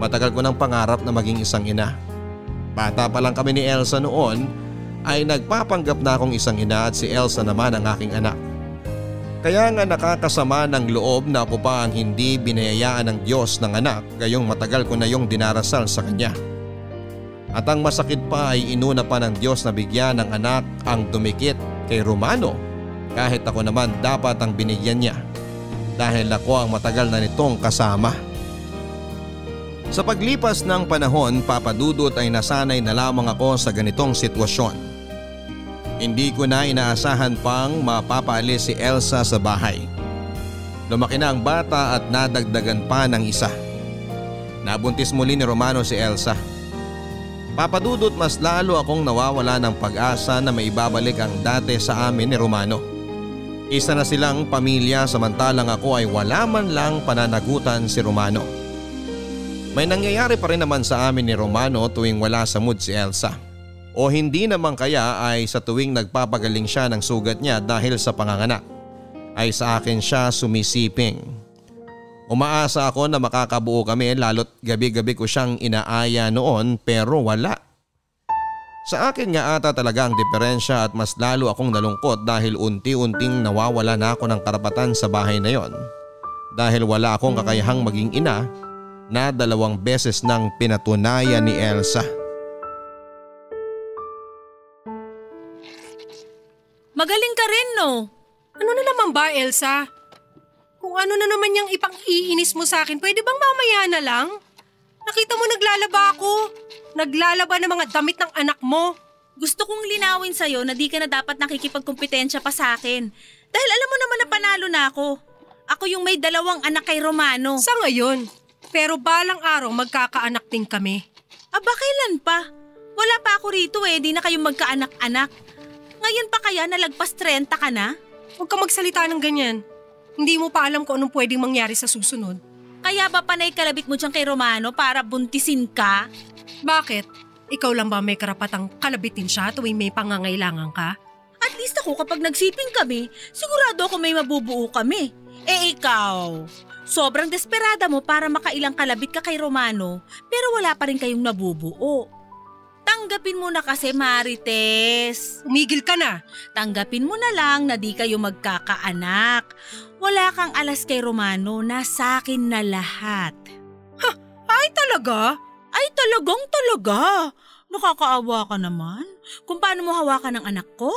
Matagal ko ng pangarap na maging isang ina. Bata pa lang kami ni Elsa noon ay nagpapanggap na akong isang ina at si Elsa naman ang aking anak. Kaya nga nakakasama ng loob na ako pa ang hindi binayayaan ng Diyos ng anak gayong matagal ko na yung dinarasal sa kanya. At ang masakit pa ay inuna pa ng Diyos na bigyan ng anak ang dumikit kay Romano kahit ako naman dapat ang binigyan niya dahil ako ang matagal na nitong kasama. Sa paglipas ng panahon, Papa Dudut, ay nasanay na lamang ako sa ganitong sitwasyon. Hindi ko na inaasahan pang mapapaalis si Elsa sa bahay. Lumaki na ang bata at nadagdagan pa ng isa. Nabuntis muli ni Romano si Elsa. Papa Dudut, mas lalo akong nawawala ng pag-asa na maibabalik ang dati sa amin ni Romano. Isa na silang pamilya samantalang ako ay wala man lang pananagutan si Romano. May nangyayari pa rin naman sa amin ni Romano tuwing wala sa mood si Elsa. O hindi naman kaya ay sa tuwing nagpapagaling siya ng sugat niya dahil sa panganganak, ay sa akin siya sumisiping. Umaasa ako na makakabuo kami lalo't gabi-gabi ko siyang inaaya noon pero wala. Sa akin nga ata talaga ang diferensya at mas lalo akong nalungkot dahil unti-unting nawawala na ako ng karapatan sa bahay na yon. Dahil wala akong kakayahang maging ina na dalawang beses nang pinatunayan ni Elsa. Magaling ka rin, no? Ano na naman ba, Elsa? Kung ano na naman yung ipang-iinis mo sa akin, pwede bang mamaya na lang? Nakita mo naglalaba ako. Naglalaba ng mga damit ng anak mo. Gusto kong linawin sa'yo na di ka na dapat nakikipagkompetensya pa sa akin. Dahil alam mo naman na panalo na ako. Ako yung may dalawang anak kay Romano. Sa ngayon? Pero balang araw magkakaanak din kami. Aba, kailan pa? Wala pa ako rito eh, di na kayong magkaanak-anak. Ngayon pa kaya nalagpas thirty ka na? Huwag ka magsalita ng ganyan. Hindi mo pa alam kung anong pwedeng mangyari sa susunod. Kaya ba panay kalabit mo dyan kay Romano para buntisin ka? Bakit? Ikaw lang ba may karapatang kalabitin siya tuwing may pangangailangan ka? At least ako kapag nagsiping kami, sigurado ako may mabubuo kami. Eh ikaw, sobrang desperada mo para makailang kalabit ka kay Romano pero wala pa rin kayong nabubuo. Tanggapin mo na kasi, Marites. Umigil ka na. Tanggapin mo na lang na di kayo magkakaanak. Wala kang alas kay Romano, na sa akin na lahat. Ha? Ay talaga? Ay talagang talaga. Nakakaawa ka naman. Kung paano mo hawakan ang anak ko?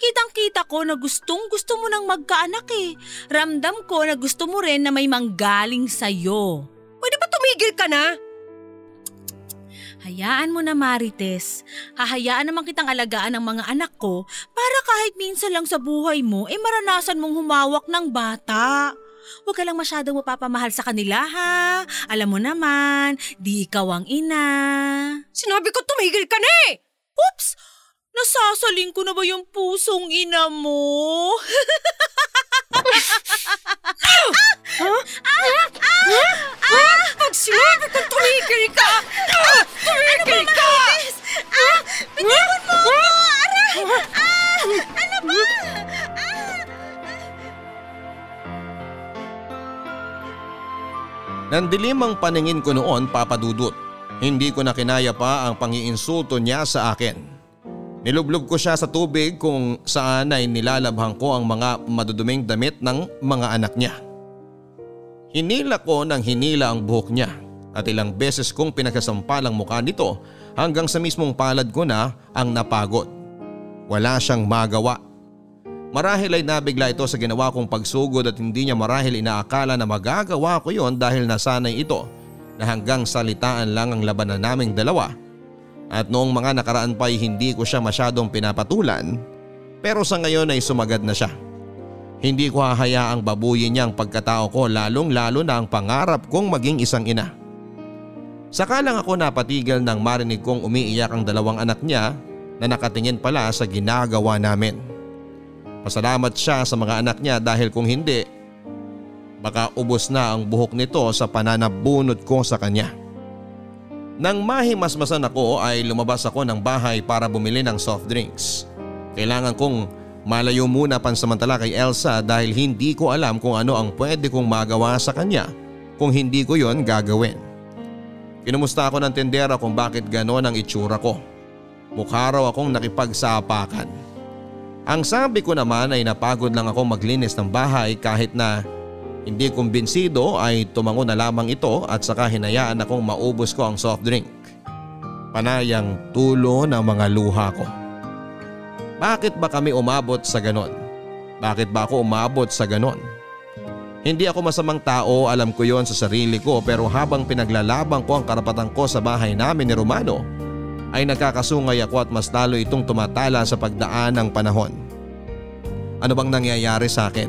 Kitang-kita ko na gustong gusto mo nang magkaanak eh. Ramdam ko na gusto mo rin na may manggaling sa'yo. Pwede ba tumigil ka na? Hayaan mo na, Marites. Hahayaan naman kitang alagaan ang mga anak ko para kahit minsan lang sa buhay mo ay eh maranasan mong humawak ng bata. Huwag ka lang masyadong mapapamahal sa kanila, ha? Alam mo naman, di ikaw ang ina. Sinabi ko tumigil ka na eh! Oops! Nasasaling ko na ba yung pusong ina mo? Huh? Ah! Ah! Ah! Pag sinabi ko tumigil ka! Ah! Tumigil ano ka! Marites? Ah! Bitawan mo ako! Aray! Ah! Ano ba? Ah! Nandilim ang paningin ko noon, Papa Dudut. Hindi ko na kinaya pa ang pangiinsulto niya sa akin. Nilublog ko siya sa tubig kung saan ay nilalabhan ko ang mga maduduming damit ng mga anak niya. Hinila ko ng hinila ang buhok niya at ilang beses kong pinagsasampal ang mukha nito hanggang sa mismong palad ko na ang napagod. Wala siyang magawa. Marahil ay nabigla ito sa ginawa kong pagsugod at hindi niya marahil inaakala na magagawa ko yon dahil nasanay ito na hanggang salitaan lang ang labanan naming dalawa. At noong mga nakaraan pa'y hindi ko siya masyadong pinapatulan Pero sa ngayon ay sumagad na siya. Hindi ko hahayaang babuyin niya ang pagkatao ko, lalong lalo na ang pangarap kong maging isang ina. Saka lang ako napatigil nang marinig kong umiiyak ang dalawang anak niya na nakatingin pala sa ginagawa namin. Pasalamat siya sa mga anak niya dahil kung hindi, baka ubos na ang buhok nito sa pananabunot ko sa kanya. Nang mahimasmasan ako ay lumabas ako ng bahay para bumili ng soft drinks. Kailangan kong malayo muna pansamantala kay Elsa dahil hindi ko alam kung ano ang pwede kong magawa sa kanya kung hindi ko yon gagawin. Kinumusta ako ng tendera kung bakit ganon ang itsura ko. Mukha raw akong nakipagsapakan. Ang sabi ko naman ay napagod lang ako maglinis ng bahay kahit na hindi kumbinsido ay tumango na lamang ito at saka hinayaan akong maubos ko ang soft drink. Panayang tulo ng mga luha ko. Bakit ba kami umabot sa ganon? Bakit ba ako umabot sa ganon? Hindi ako masamang tao, alam ko yon sa sarili ko, pero habang pinaglalaban ko ang karapatan ko sa bahay namin ni Romano ay nagkakasungay ako at mas lalo itong tumatala sa pagdaan ng panahon. Ano bang nangyayari sa akin?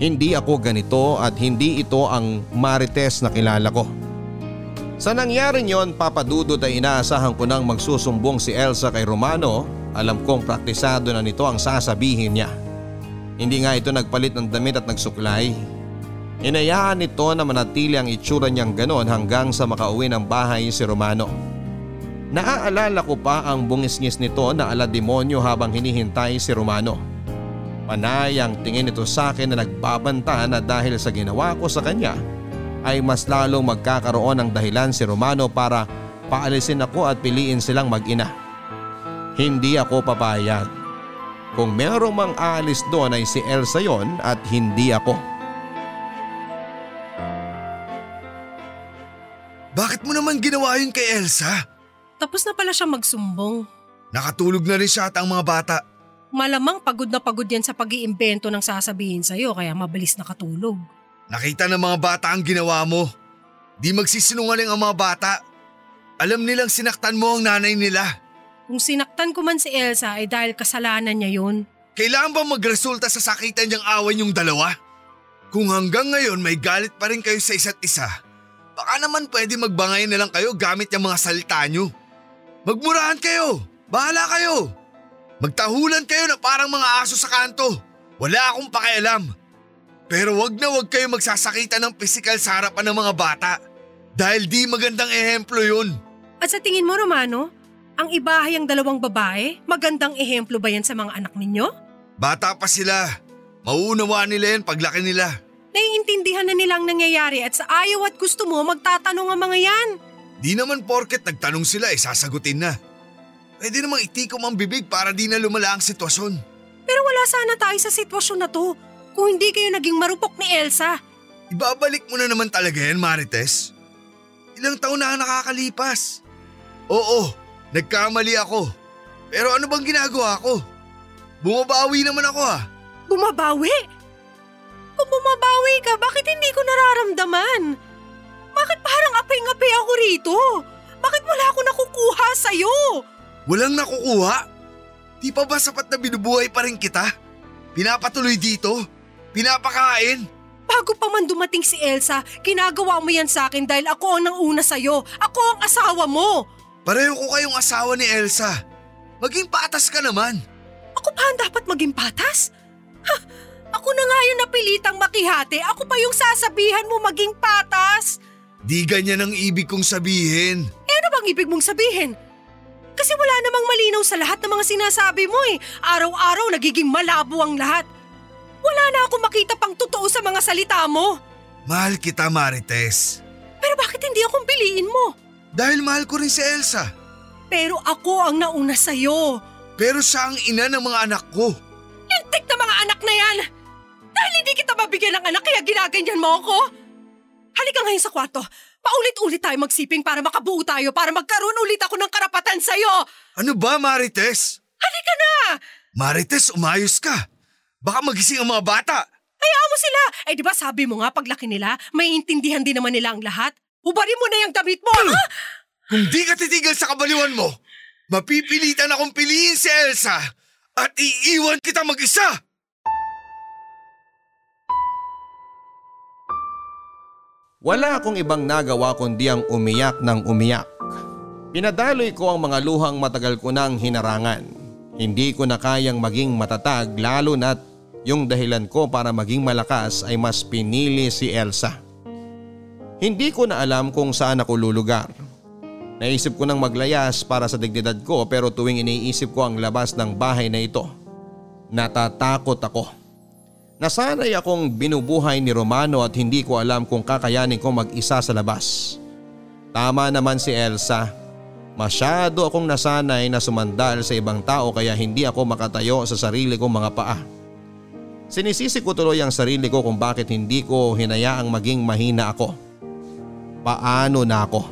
Hindi ako ganito at hindi ito ang Marites na kilala ko. Sa nangyari niyon, Papa Dudut, ay inaasahan ko nang magsusumbong si Elsa kay Romano. Alam kong praktisado na nito ang sasabihin niya. Hindi nga ito nagpalit ng damit at nagsuklay. Inayaan nito na manatili ang itsura niyang ganon hanggang sa makauwi ng bahay si Romano. Naaalala ko pa ang bungis-ngis nito na ala demonyo habang hinihintay si Romano. Panay ang tingin nito sa akin na nagbabanta na dahil sa ginawa ko sa kanya ay mas lalong magkakaroon ng dahilan si Romano para paalisin ako at piliin silang mag-ina. Hindi ako papayag. Kung merong mang aalis doon ay si Elsa yon at hindi ako. Bakit mo naman ginawa yun kay Elsa? Tapos na pala siya magsumbong. Nakatulog na rin siya at ang mga bata. Malamang pagod na pagod yan sa pag-iimbento ng sasabihin sa'yo kaya mabilis nakatulog. Nakita ng mga bata ang ginawa mo. Di magsisinungaling ang mga bata. Alam nilang sinaktan mo ang nanay nila. Kung sinaktan ko man si Elsa ay dahil kasalanan niya yun. Kailangan ba magresulta sa sakitan niyang awan yung dalawa? Kung hanggang ngayon may galit pa rin kayo sa isa't isa, baka naman pwede magbangayan na lang kayo gamit yung mga salita niyo. Magmurahan kayo! Bahala kayo! Magtahulan kayo na parang mga aso sa kanto. Wala akong pakialam. Pero wag na wag kayo magsasakita ng pisikal sa harapan ng mga bata. Dahil di magandang ehemplo yun. At sa tingin mo, Romano, ang ibahay ang dalawang babae, magandang ehemplo ba yan sa mga anak ninyo? Bata pa sila. Mauunawa nila yan paglaki nila. Naiintindihan na nilang nangyayari at sa ayaw at gusto mo magtatanong ang mga yan. Di naman porket nagtanong sila ay sasagutin na. Pwede namang itikom ang bibig para di na lumala ang sitwasyon. Pero wala sana tayo sa sitwasyon na to kung hindi kayo naging marupok ni Elsa. Ibabalik mo na naman talaga yan, Marites. Ilang taon na nakakalipas. Oo, nagkamali ako. Pero ano bang ginagawa ko? Bumabawi naman ako ha. Bumabawi? Kung bumabawi ka, bakit hindi ko nararamdaman? Bakit parang apay-apay ako rito? Bakit wala ako nakukuha sa'yo? Walang nakukuha? Di pa ba sapat na binubuhay pa rin kita? Pinapatuloy dito? Pinapakain? Bago pa man dumating si Elsa, ginagawa mo yan sa akin dahil ako ang nanguna sa'yo. Ako ang asawa mo. Pareho ko kayong asawa ni Elsa. Maging patas ka naman. Ako pa ang dapat maging patas? Ha, ako na nga yung napilitang makihati. Ako pa yung sasabihan mo maging patas. Di ganyan ang ibig kong sabihin. Eh, ano bang ibig mong sabihin? Kasi wala namang malinaw sa lahat ng mga sinasabi mo eh. Araw-araw nagiging malabo ang lahat. Wala na akong makita pang totoo sa mga salita mo. Mahal kita, Marites. Pero bakit hindi akong piliin mo? Dahil mahal ko rin si Elsa. Pero ako ang nauna sa'yo. Pero siya ang ina ng mga anak ko. Lintik na mga anak na yan! Dahil hindi kita mabigyan ng anak kaya ginaganyan mo ako? Halika ngayon sa kwarto. Paulit-ulit tayo magsiping para makabuo tayo, para magkaroon ulit ako ng karapatan sa'yo. Ano ba, Marites? Halika na! Marites, umayos ka. Baka magising ang mga bata. Hayaan mo sila. Eh di ba sabi mo nga paglaki nila, maiintindihan din naman nila ang lahat. Ubarin mo na yung damit mo. Uh, Kung di ka titigil sa kabaliwan mo, mapipilitan akong piliin si Elsa at iiwan kita mag-isa! Wala akong ibang nagawa kundi ang umiyak ng umiyak. Pinadaloy ko ang mga luhang matagal ko nang hinarangan. Hindi ko na kayang maging matatag lalo na't yung dahilan ko para maging malakas ay mas pinili si Elsa. Hindi ko na alam kung saan ako lulugar. Naisip ko nang maglayas para sa dignidad ko pero tuwing iniisip ko ang labas ng bahay na ito, natatakot ako. Nasanay akong binubuhay ni Romano at hindi ko alam kung kakayanin ko mag-isa sa labas. Tama naman si Elsa. Masyado akong nasanay na sumandal sa ibang tao kaya hindi ako makatayo sa sarili kong mga paa. Sinisisi ko tuloy ang sarili ko kung bakit hindi ko hinayaang maging mahina ako. Paano na ako?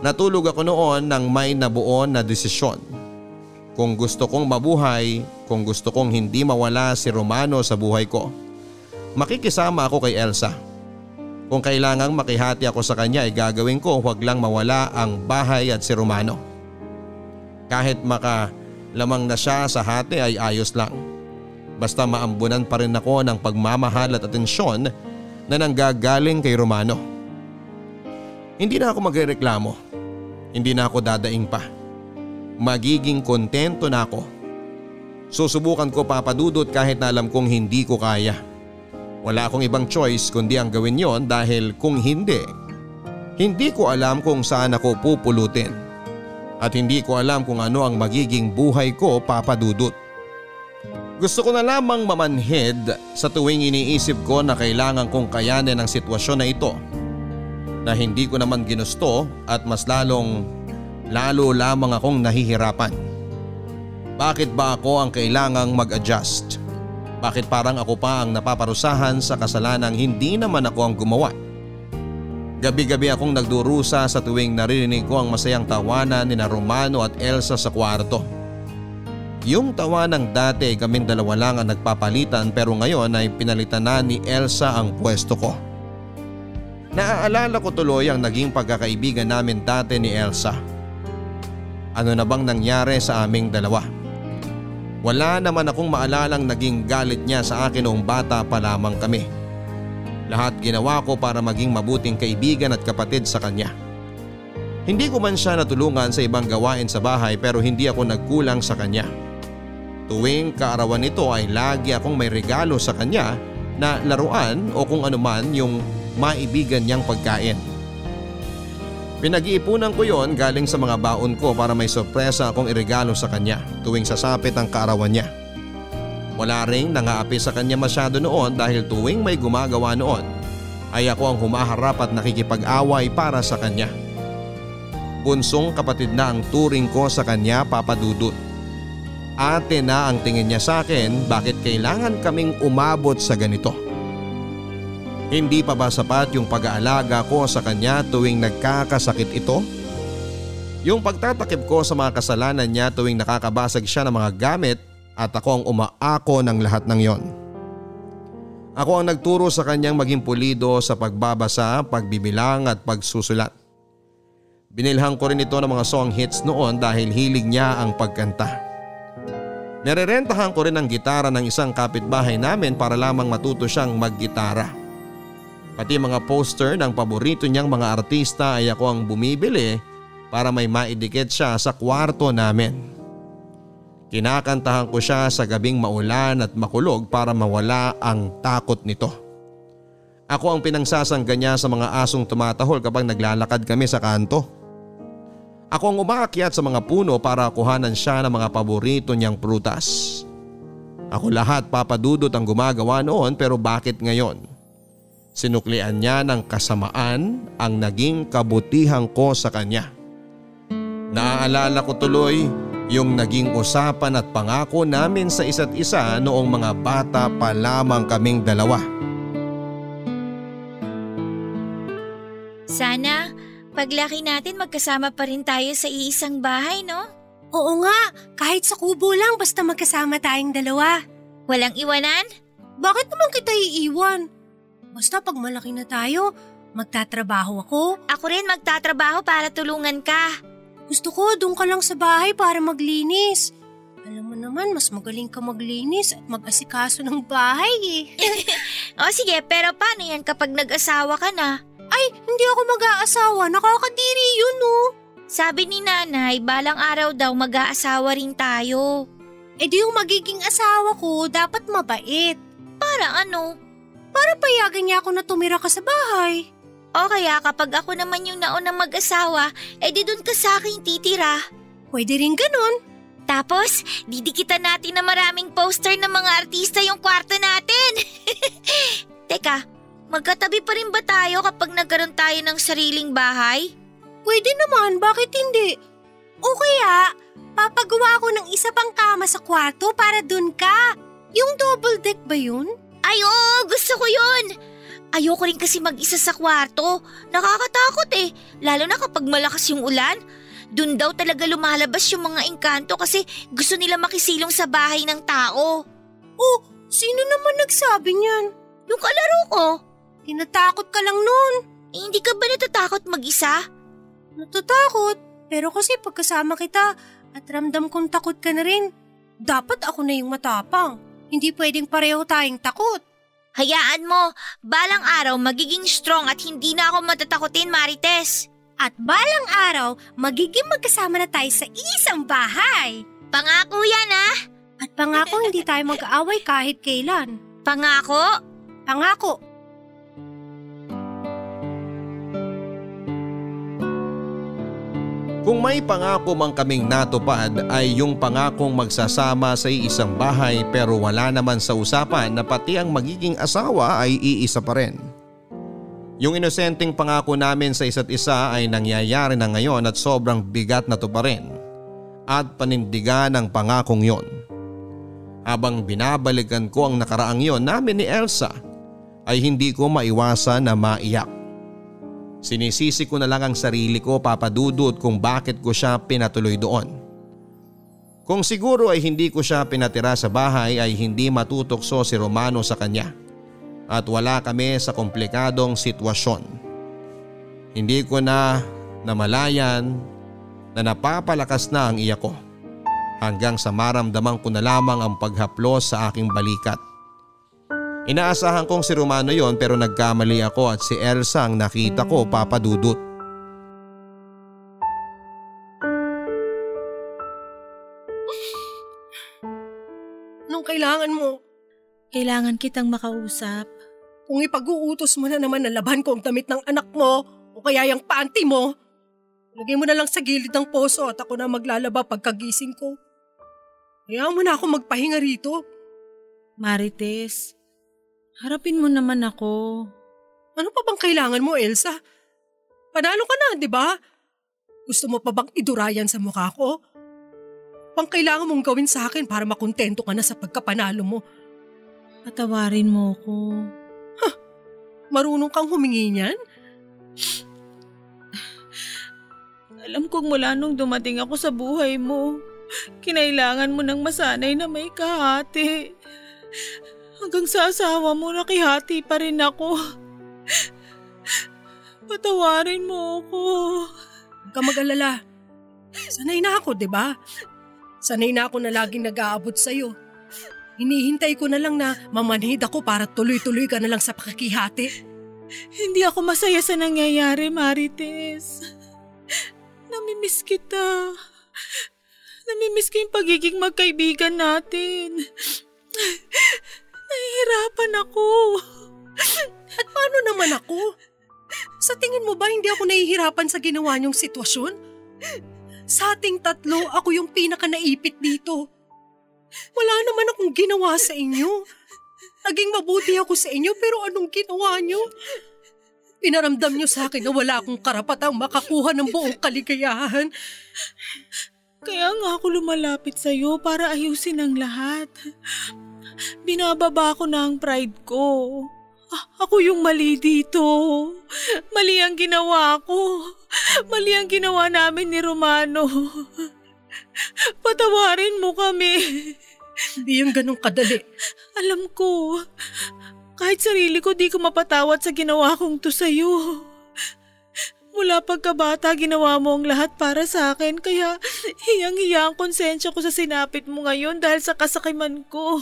Natulog ako noon nang may nabuon na desisyon. Kung gusto kong mabuhay, kung gusto kong hindi mawala si Romano sa buhay ko, makikisama ako kay Elsa. Kung kailangang makihati ako sa kanya ay gagawin ko, huwag lang mawala ang bahay at si Romano. Kahit makalamang na siya sa hati ay ayos lang. Basta maambunan pa rin ako ng pagmamahal at atensyon na nanggagaling kay Romano. Hindi na ako magreklamo. Hindi na ako dadaing pa. Magiging kontento na ako. Susubukan ko Papa Dudut kahit na alam kong hindi ko kaya. Wala akong ibang choice kundi ang gawin yon dahil kung hindi, hindi ko alam kung saan ako pupulutin. At hindi ko alam kung ano ang magiging buhay ko Papa Dudut. Gusto ko na lamang mamanhid sa tuwing iniisip ko na kailangan kong kayanin ang sitwasyon na ito. Na hindi ko naman ginusto at mas lalong Lalo lamang akong nahihirapan. Bakit ba ako ang kailangang mag-adjust? Bakit parang ako pa ang napaparusahan sa kasalanang hindi naman ako ang gumawa? Gabi-gabi akong nagdurusa sa tuwing narinig ko ang masayang tawanan ni na Romano at Elsa sa kwarto. Yung tawanang dati kaming dalawa lang ang nagpapalitan pero ngayon ay pinalitan na ni Elsa ang pwesto ko. Naaalala ko tuloy ang naging pagkakaibigan namin dati ni Elsa. Ano na bang nangyari sa aming dalawa? Wala naman akong maalalang naging galit niya sa akin noong bata pa lamang kami. Lahat ginawa ko para maging mabuting kaibigan at kapatid sa kanya. Hindi ko man siya natulungan sa ibang gawain sa bahay pero hindi ako nagkulang sa kanya. Tuwing kaarawan nito ay lagi akong may regalo sa kanya na laruan o kung anuman yung maibigan niyang pagkain. Pinag-iipunan ko yon galing sa mga baon ko para may sorpresa akong iregalo sa kanya tuwing sasapit ang kaarawan niya. Wala ring nangaapi sa kanya masyado noon dahil tuwing may gumagawa noon ay ako ang humaharap at nakikipag-away para sa kanya. Bunsong kapatid na ang turing ko sa kanya Papa Dudut. Ate na ang tingin niya sa akin, bakit kailangan kaming umabot sa ganito? Hindi pa ba sapat yung pag-aalaga ko sa kanya tuwing nagkakasakit ito? Yung pagtatakip ko sa mga kasalanan niya tuwing nakakabasag siya ng mga gamit at ako ang umaako ng lahat ng yon. Ako ang nagturo sa kanyang maging pulido sa pagbabasa, pagbibilang at pagsusulat. Binilhan ko rin ito ng mga song hits noon dahil hilig niya ang pagkanta. Nererentahan ko rin ang gitara ng isang kapitbahay namin para lamang matuto siyang maggitara. Pati mga poster ng paborito niyang mga artista ay ako ang bumibili para may maidikit siya sa kwarto namin. Kinakantahan ko siya sa gabing maulan at makulog para mawala ang takot nito. Ako ang pinangsasangga niya sa mga asong tumatahol kapag naglalakad kami sa kanto. Ako ang umaakyat sa mga puno para kuhanan siya ng mga paborito niyang prutas. Ako lahat Papa Dudut ang gumagawa noon pero bakit ngayon? Sinuklian niya ng kasamaan ang naging kabutihan ko sa kanya. Naaalala ko tuloy yung naging usapan at pangako namin sa isa't isa noong mga bata pa lamang kaming dalawa. Sana paglaki natin magkasama pa rin tayo sa iisang bahay, no? Oo nga, kahit sa kubo lang basta magkasama tayong dalawa. Walang iwanan? Bakit naman kita iiwan? Basta pag malaki na tayo, magtatrabaho ako. Ako rin magtatrabaho para tulungan ka. Gusto ko, doon ka lang sa bahay para maglinis. Alam mo naman, mas magaling ka maglinis at mag-asikaso ng bahay eh. O sige, pero paano yan kapag nag-asawa ka na? Ay, hindi ako mag-aasawa. Nakakadiri yun oh. Sabi ni nanay, balang araw daw mag-aasawa rin tayo. Eh di yung magiging asawa ko, dapat mabait. Para ano? Para payagan niya ako na tumira ka sa bahay. O kaya kapag ako naman yung naunang mag-asawa, eh di dun ka sa akin titira. Pwede rin ganun. Tapos, didikitan natin na maraming poster ng mga artista yung kwarto natin. Teka, magkatabi pa rin ba tayo kapag nagkaroon tayo ng sariling bahay? Pwede naman, bakit hindi? O kaya, papagawa ako ng isa pang kama sa kwarto para dun ka. Yung double deck ba yun? Ay oo, gusto ko yun. Ayoko rin kasi mag-isa sa kwarto. Nakakatakot eh, lalo na kapag malakas yung ulan. Doon daw talaga lumalabas yung mga engkanto kasi gusto nila makisilong sa bahay ng tao. Oh, sino naman nagsabi niyan? Yung kalaro ko. Tinatakot ka lang nun. Eh, hindi ka ba natatakot mag-isa? Natatakot, pero kasi pagkasama kita at ramdam kong takot ka na rin. Dapat ako na yung matapang. Hindi pwedeng pareho tayong takot. Hayaan mo, balang araw magiging strong at hindi na ako matatakotin, Marites. At balang araw, magiging magkasama na tayo sa isang bahay. Pangako yan ah! At pangako hindi tayo mag-aaway kahit kailan. Pangako? Pangako. Kung may pangako mang kaming natupad ay yung pangakong magsasama sa isang bahay pero wala naman sa usapan na pati ang magiging asawa ay iisa pa rin. Yung inosenteng pangako namin sa isa't isa ay nangyayari na ngayon at sobrang bigat na to pa rin at panindigan ng pangakong yon. Habang binabalikan ko ang nakaraang yon namin ni Elsa ay hindi ko maiwasan na maiyak. Sinisisi ko na lang ang sarili ko, Papa Dudut, kung bakit ko siya pinatuloy doon. Kung siguro ay hindi ko siya pinatira sa bahay ay hindi matutokso si Romano sa kanya. At wala kami sa komplikadong sitwasyon. Hindi ko na namalayan na napapalakas na ang iyak ko. Hanggang sa maramdaman ko na lamang ang paghaplos sa aking balikat. Inaasahan kong si Romano yon pero nagkamali ako at si Elsa ang nakita ko, Papa Dudut. Anong kailangan mo? Kailangan kitang makausap. Kung ipag-uutos mo na naman na laban ko ang damit ng anak mo o kaya yung panty mo, lagay mo na lang sa gilid ng poso at ako na maglalaba pagkagising ko. Kaya mo na ako magpahinga rito. Marites, harapin mo naman ako. Ano pa bang kailangan mo, Elsa? Panalo ka na, di ba? Gusto mo pa bang idurayan sa mukha ko? Pang kailangan mong gawin sa akin para makontento ka na sa pagkapanalo mo. Patawarin mo ko. Huh, marunong kang humingi niyan? Alam kong mula nung dumating ako sa buhay mo, kinailangan mo ng masanay na may kahati. Hanggang sa asawa mo nakihati pa rin ako. Patawarin mo ko. Huwag ka mag-alala. Sanay na ako, diba? Sanay na ako na laging nag-aabot sa'yo. Hinihintay ko na lang na mamanhid ako para tuloy-tuloy ka na lang sa pakikihati. Hindi ako masaya sa nangyayari, Marites. Namimiss kita. Namimiss ko yung pagiging magkaibigan natin. Nahihirapan ako. At paano naman ako? Sa tingin mo ba hindi ako nahihirapan sa ginawa niyong sitwasyon? Sa ating tatlo, ako yung pinaka-naipit dito. Wala naman akong ginawa sa inyo. Naging mabuti ako sa inyo pero anong ginawa nyo? Pinaramdam nyo sa akin na wala akong karapatang makakuha ng buong kaligayahan. Kaya nga ako lumalapit sa iyo para ayusin ang lahat. Binababa ko na ang pride ko. A- ako yung mali dito. Mali ang ginawa ko. Mali ang ginawa namin ni Romano. Patawarin mo kami. Hindi yung ganun kadali. Alam ko, kahit sarili ko di ko mapatawad sa ginawa kong to sa'yo. Mula pagkabata, ginawa mo ang lahat para sa akin, kaya hiyang-hiya ang konsensya ko sa sinapit mo ngayon dahil sa kasakiman ko.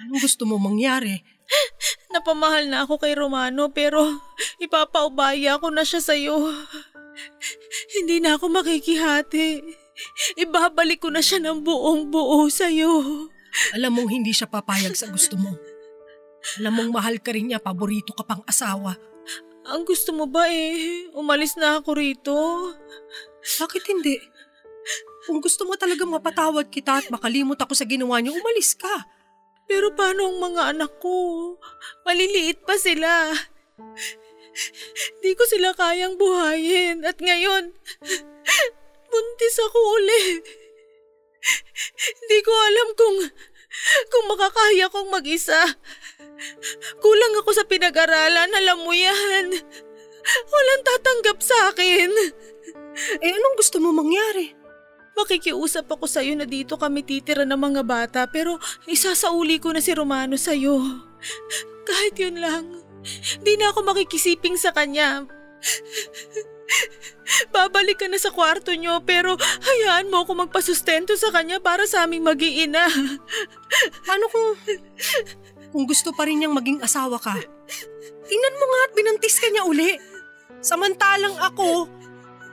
Ano gusto mo mangyari? Napamahal na ako kay Romano pero ipapaubaya ko na siya sa'yo. Hindi na ako makikihati. Ibabalik ko na siya ng buong buo sa'yo. Alam mong hindi siya papayag sa gusto mo. Alam mong mahal ka rin niya, paborito ka pang asawa. Ang gusto mo ba eh, umalis na ako rito? Bakit hindi? Kung gusto mo talaga mapatawad kita at makalimot ako sa ginawa niyo, umalis ka. Pero paano ang mga anak ko? Maliliit pa sila. Di ko sila kayang buhayin at ngayon, buntis ako ulit. Di ko alam kung, kung makakaya kong mag-isa. Kulang ako sa pinag-aralan, alam mo yan. Walang tatanggap sa akin. Eh anong gusto mo mangyari? Makikiusap ako sa'yo na dito kami titira ng mga bata pero isasauli ko na si Romano sa'yo. Kahit yun lang, di na ako makikisiping sa kanya. Babalik ka na sa kwarto nyo pero hayaan mo ako magpasustento sa kanya para sa aming mag-iina. Ano kung... Kung gusto pa rin niyang maging asawa ka, tingnan mo nga at binantis ka niya uli. Samantalang ako,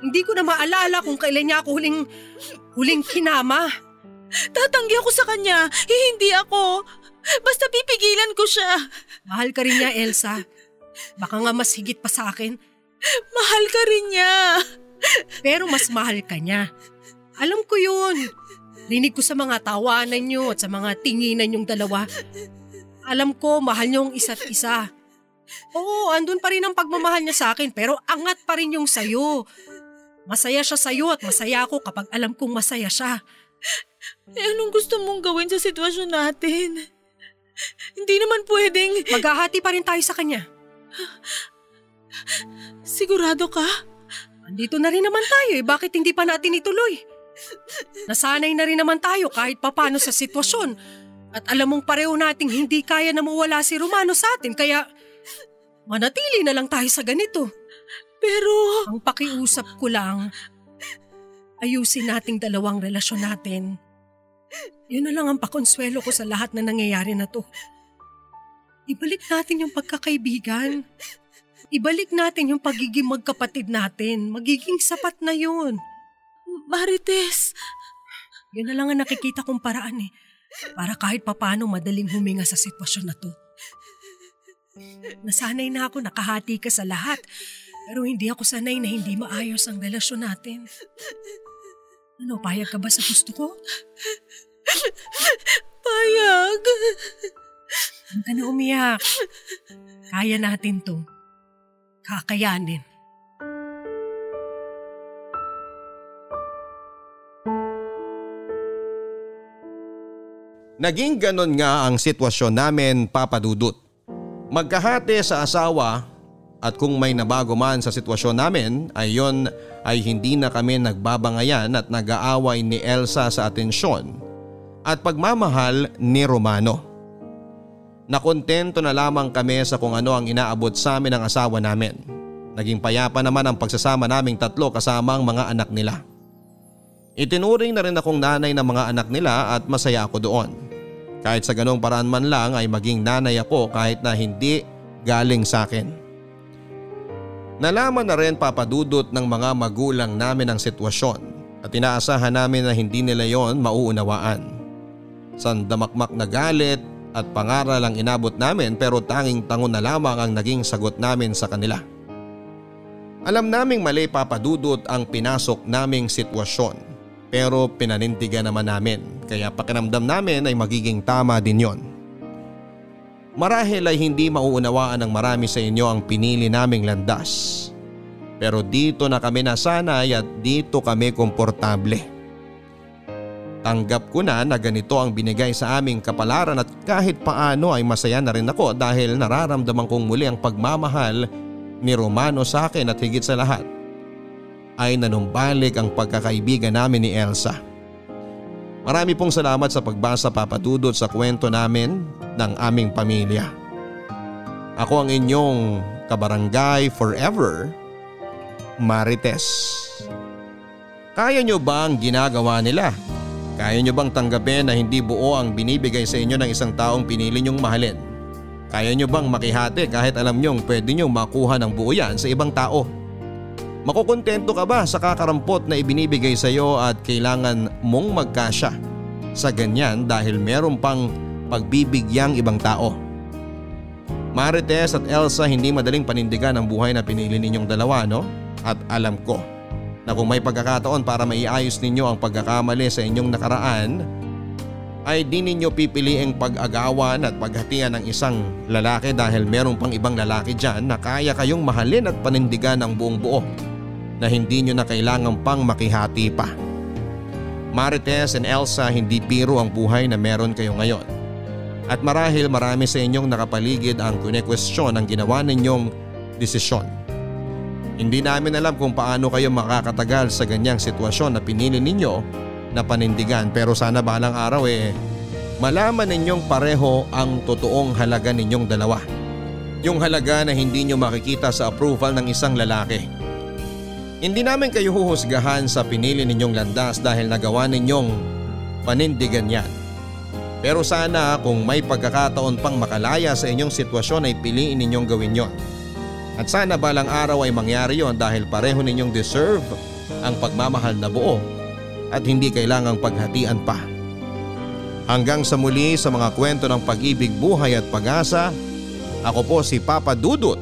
hindi ko na maalala kung kailan niya ako huling, huling kinama. Tatanggi ako sa kanya, hindi ako. Basta pipigilan ko siya. Mahal ka rin niya, Elsa. Baka nga mas higit pa sa akin. Mahal ka rin niya. Pero mas mahal ka niya. Alam ko yun. Rinig ko sa mga tawanan niyo at sa mga tinginan niyong dalawa. Alam ko, mahal niyo ang isa't isa. Oo, andun pa rin ang pagmamahal niya sa akin pero angat pa rin yung sayo. Masaya siya sayo at masaya ako kapag alam kong masaya siya. Eh, anong gusto mong gawin sa sitwasyon natin? Hindi naman pwedeng… Maghahati pa rin tayo sa kanya. Sigurado ka? Andito na rin naman tayo eh. Bakit hindi pa natin ituloy? Nasanay na rin naman tayo kahit papano sa sitwasyon. At alam mong pareho nating hindi kaya na mawala si Romano sa atin kaya manatili na lang tayo sa ganito. Pero… Ang pakiusap ko lang, ayusin nating dalawang relasyon natin. Yun na lang ang pakonsuelo ko sa lahat na nangyayari na to. Ibalik natin yung pagkakaibigan. Ibalik natin yung pagiging magkapatid natin. Magiging sapat na yun. Marites! Yun na lang ang nakikita kong paraan eh. Para kahit papano madaling huminga sa sitwasyon na to. Nasanay na ako nakahati ka sa lahat, pero hindi ako sanay na hindi maayos ang relasyon natin. Ano, payag ka ba sa gusto ko? Payag! Huwag ka na umiyak. Kaya natin to. Kakayanin. Naging ganon nga ang sitwasyon namin, Papa Dudut. Magkahati sa asawa at kung may nabago man sa sitwasyon namin ay yon ay hindi na kami nagbabangayan at nag-aaway ni Elsa sa atensyon at pagmamahal ni Romano. Nakontento na lamang kami sa kung ano ang inaabot sa amin ng asawa namin. Naging payapa naman ang pagsasama naming tatlo kasama ang mga anak nila. Itinuring na rin akong nanay ng mga anak nila at masaya ako doon. Kahit sa ganong paraan man lang ay maging nanay ako kahit na hindi galing sa akin. Nalaman na rin papadudot ng mga magulang namin ang sitwasyon at inaasahan namin na hindi nila yon mauunawaan. Sandamakmak na galit at pangaral ang inabot namin pero tanging tango na lamang ang naging sagot namin sa kanila. Alam naming mali papadudot ang pinasok naming sitwasyon. Pero pinanindigan naman namin kaya pakiramdam namin ay magiging tama din yon. Marahil ay hindi mauunawaan ng marami sa inyo ang pinili naming landas. Pero dito na kami nasanay at dito kami komportable. Tanggap ko na na ganito ang binigay sa aming kapalaran at kahit paano ay masaya na rin ako dahil nararamdaman kong muli ang pagmamahal ni Romano sa akin at higit sa lahat ay nanumbalik ang pagkakaibigan namin ni Elsa. Marami pong salamat sa pagbasa papadudot sa kwento namin ng aming pamilya. Ako ang inyong kabarangay forever, Marites. Kaya nyo ba ang ginagawa nila? Kaya nyo bang tanggapin na hindi buo ang binibigay sa inyo ng isang taong pinili nyong mahalin? Kaya nyo bang makihati kahit alam nyong pwede nyong makuha ng buo yan sa ibang tao? Makukontento ka ba sa kakarampot na ibinibigay sa iyo at kailangan mong magkasya sa ganyan dahil meron pang pagbibigyang ibang tao? Marites at Elsa, hindi madaling panindigan ang buhay na pinili ninyong dalawa, no? At alam ko na kung may pagkakataon para maiayos ninyo ang pagkakamali sa inyong nakaraan, ay di ninyo pipiliing pag-agawan at paghatian ng isang lalaki dahil meron pang ibang lalaki dyan na kaya kayong mahalin at panindigan ng buong buo na hindi nyo na kailangan pang makihati pa. Marites and Elsa, hindi biro ang buhay na meron kayo ngayon. At marahil marami sa inyong nakapaligid ang kune-question ang ginawa ninyong desisyon. Hindi namin alam kung paano kayo makakatagal sa ganyang sitwasyon na pinili ninyo na panindigan, pero sana balang araw eh malaman ninyong pareho ang totoong halaga ninyong dalawa. Yung halaga na hindi nyo makikita sa approval ng isang lalaki. Hindi namin kayo huhusgahan sa pinili ninyong landas dahil nagawa ninyong panindigan yan. Pero sana kung may pagkakataon pang makalaya sa inyong sitwasyon ay piliin ninyong gawin yon. At sana balang araw ay mangyari yon dahil pareho ninyong deserve ang pagmamahal na buo at hindi kailangang paghatian pa. Hanggang sa muli sa mga kwento ng pag-ibig, buhay at pag-asa, ako po si Papa Dudut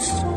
Stories.